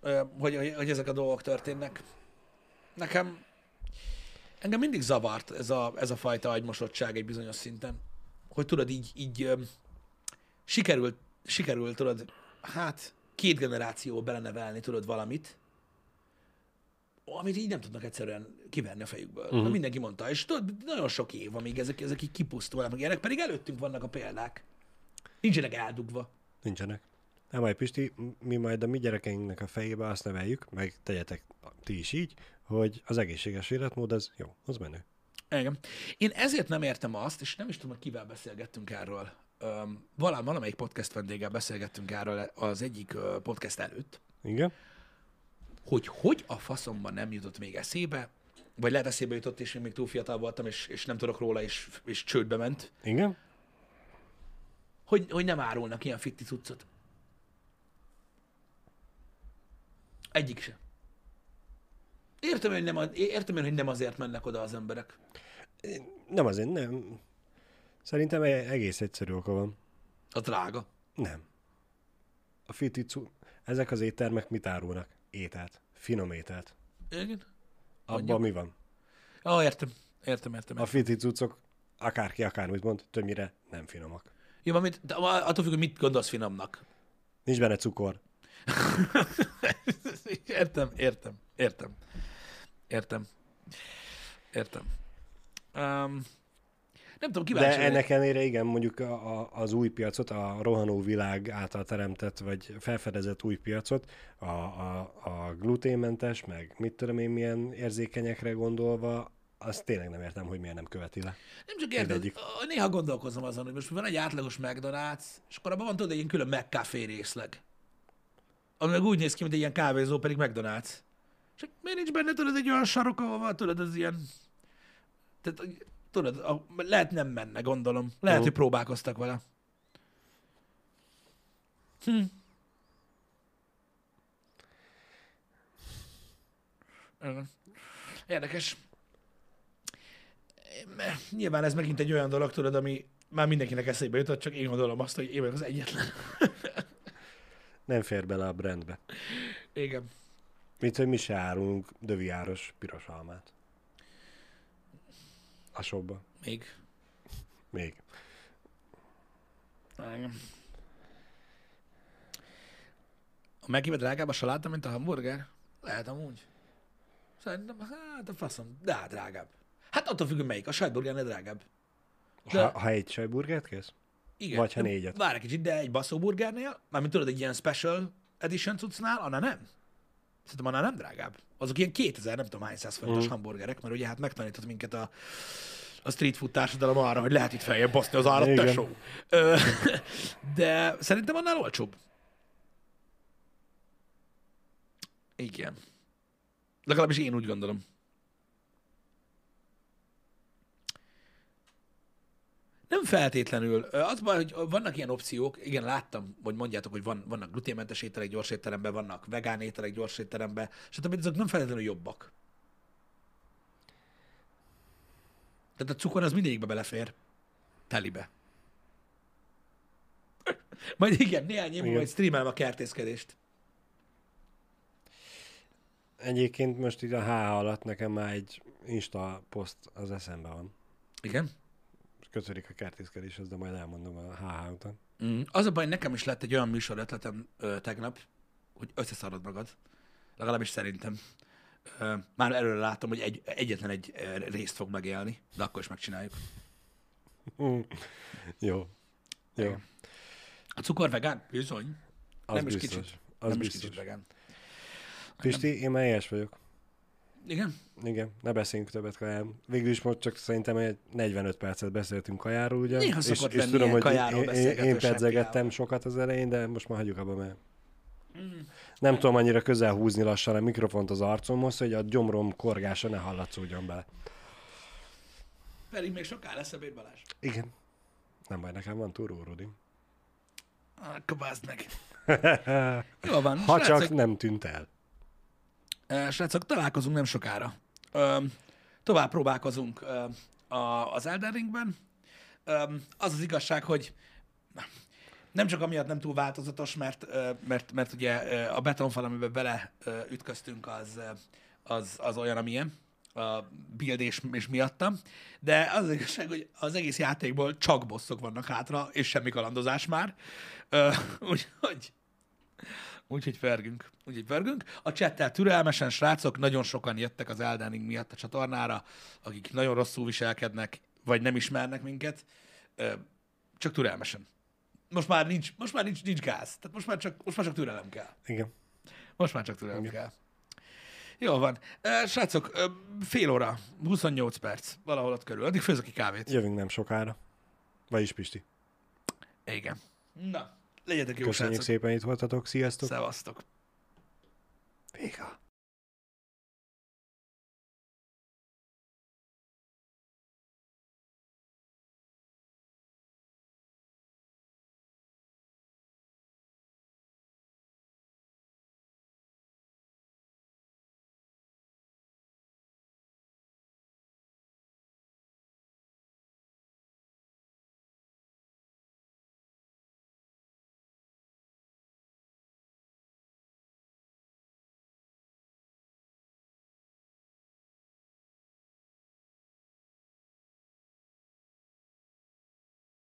Öm, hogy, hogy, hogy ezek a dolgok történnek. Nekem engem mindig zavart ez a, ez a fajta agymosottság egy bizonyos szinten. Hogy tudod, így, így öm, sikerült, sikerült, tudod, hát két generáció belenevelni tudod valamit, amit így nem tudnak egyszerűen kiverni a fejükből. Uh-huh. Mindenki mondta, és tudod, nagyon sok év, amíg ezek, ezek így kipusztulnak ilyenek, pedig előttünk vannak a példák. Nincsenek eldugva. Nincsenek. Nem majd Pisti, mi majd a mi gyerekeinknek a fejébe azt neveljük, meg tegyetek ti is így, hogy az egészséges életmód az jó, az menő. Igen. Én ezért nem értem azt, és nem is tudom, hogy kivel beszélgettünk erről. Valám, valamelyik podcast vendéggel beszélgettünk erről az egyik podcast előtt. Igen. Hogy hogy a faszomban nem jutott még eszébe, vagy lehet eszébe jutott, és én még túl fiatal voltam, és, és nem tudok róla, és, és csődbe ment. Igen. Hogy, hogy nem árulnak ilyen fitti cuccot. Egyik se. Értem én, nem, értem én, hogy nem azért mennek oda az emberek. Nem azért, nem. Szerintem egész egyszerű oka van. A drága? Nem. A fiticu... Ezek az éttermek mit árulnak? Ételt. Finom ételt. Igen? Abban mi van? Ó, értem. Értem, értem. értem. A fiticucok, akárki akármit mond, többnyire nem finomak. Jó, amit, de attól függ, hogy mit gondolsz finomnak? Nincs benne cukor. értem, értem, értem. Értem. Értem. Um... Nem tudom, kíváncsi. De ennek ellenére igen, mondjuk a, a, az új piacot, a rohanó világ által teremtett, vagy felfedezett új piacot, a, a, a gluténmentes, meg mit tudom én milyen érzékenyekre gondolva, azt tényleg nem értem, hogy miért nem követi le. Nem csak érted, néha gondolkozom azon, hogy most van egy átlagos McDonald's, és akkor abban van tudod egy ilyen külön McCafé részleg. Ami úgy néz ki, mint egy ilyen kávézó, pedig McDonald's. Csak miért nincs benne, tudod, egy olyan sarok, ahol tudod, az ilyen... Tehát, tudod, a, lehet nem menne, gondolom. Lehet, uh-huh. hogy próbálkoztak vele. Hm. Érdekes. Nyilván ez megint egy olyan dolog, tudod, ami már mindenkinek eszébe jutott, csak én gondolom azt, hogy én vagyok az egyetlen. Nem fér bele a brandbe. Igen. Mint, hogy mi se árulunk döviáros piros almát. A shopba. Még. Még. A Megibe drágább a saláta, mint a hamburger? Lehet amúgy. Szerintem, hát a faszom, de hát drágább. Hát attól függ, melyik. A sajtburger ne drágább. De... Ha, ha egy sajtburgert kész? Igen. Vagy ha négyet. Várj egy kicsit, de egy baszóburgernél, mármint tudod, egy ilyen special edition cuccnál, annál nem. Szerintem annál nem drágább. Azok ilyen kétezer, nem tudom hány száz forintos mm. hamburgerek, mert ugye hát megtanított minket a, a street food társadalom arra, hogy lehet itt feljebb baszni az árat, tesó. Ö, de szerintem annál olcsóbb. Igen. Legalábbis én úgy gondolom. Nem feltétlenül. Az baj, hogy vannak ilyen opciók, igen, láttam, hogy mondjátok, hogy van, vannak gluténmentes ételek gyors étteremben, vannak vegán ételek gyors étteremben, stb. Azok nem feltétlenül jobbak. Tehát a cukor az mindegyikbe belefér. Telibe. Majd igen, néhány év múlva streamelem a kertészkedést. Egyébként most így a H alatt nekem már egy Insta poszt az eszembe van. Igen? Köszörik a kertészkedéshez, de majd elmondom a H H után. Mm. Az a baj, nekem is lett egy olyan műsor ötletem ö, tegnap, hogy összeszarod magad. Legalábbis szerintem. Ö, már előre látom, hogy egy, egyetlen egy ö, részt fog megélni, de akkor is megcsináljuk. Mm. Jó. Jó. Igen. A cukor vegán? Bizony. Az nem biztos. Is kicsit. Az nem biztos. Is kicsit vegán. Pisti, én már éhes vagyok. Igen? Igen, ne beszéljünk többet kaján. Végül is most csak szerintem egy negyvenöt percet beszéltünk kajáról, ugye? Néha és, szokott és tudom, hogy én, én pedzegettem sokat az elején, de most már hagyjuk abba, mert mm. nem mm. tudom annyira közel húzni lassan a mikrofont az arcomhoz, hogy a gyomrom korgása ne hallatszódjon bele. Pedig még soká lesz ebéd, Balázs. Igen. Nem baj, nekem van túró, Rudi. Akkor bázd meg. Jó van. Ha srácok... csak nem tűnt el. Srácok, találkozunk nem sokára. Öm, tovább próbálkozunk öm, a, az Elden Ringben. Öm, az az igazság, hogy nem csak amiatt nem túl változatos, mert, öm, mert, mert ugye a betonfal, amiben bele öm, ütköztünk, az, az, az olyan, amilyen. A build és, és miattam. De az az igazság, hogy az egész játékból csak bosszok vannak hátra, és semmi kalandozás már. Öm, úgyhogy... Úgyhogy vergünk. Úgyhogy vergünk. A csettel türelmesen, srácok, nagyon sokan jöttek az Elden Ring miatt a csatornára, akik nagyon rosszul viselkednek, vagy nem ismernek minket. Csak türelmesen. Most már nincs, most már nincs, nincs gáz. Tehát most már, csak, most már csak türelem kell. Igen. Most már csak türelem Igen. kell. Jó van. Srácok, fél óra, huszonnyolc perc, valahol ott körül. Addig főzök ki kávét. Jövünk nem sokára. Vagyis Pisti. Igen. Na. Legyetek jó, srácok. Köszönjük szépen, itt voltatok. Sziasztok. Szevasztok. Vége.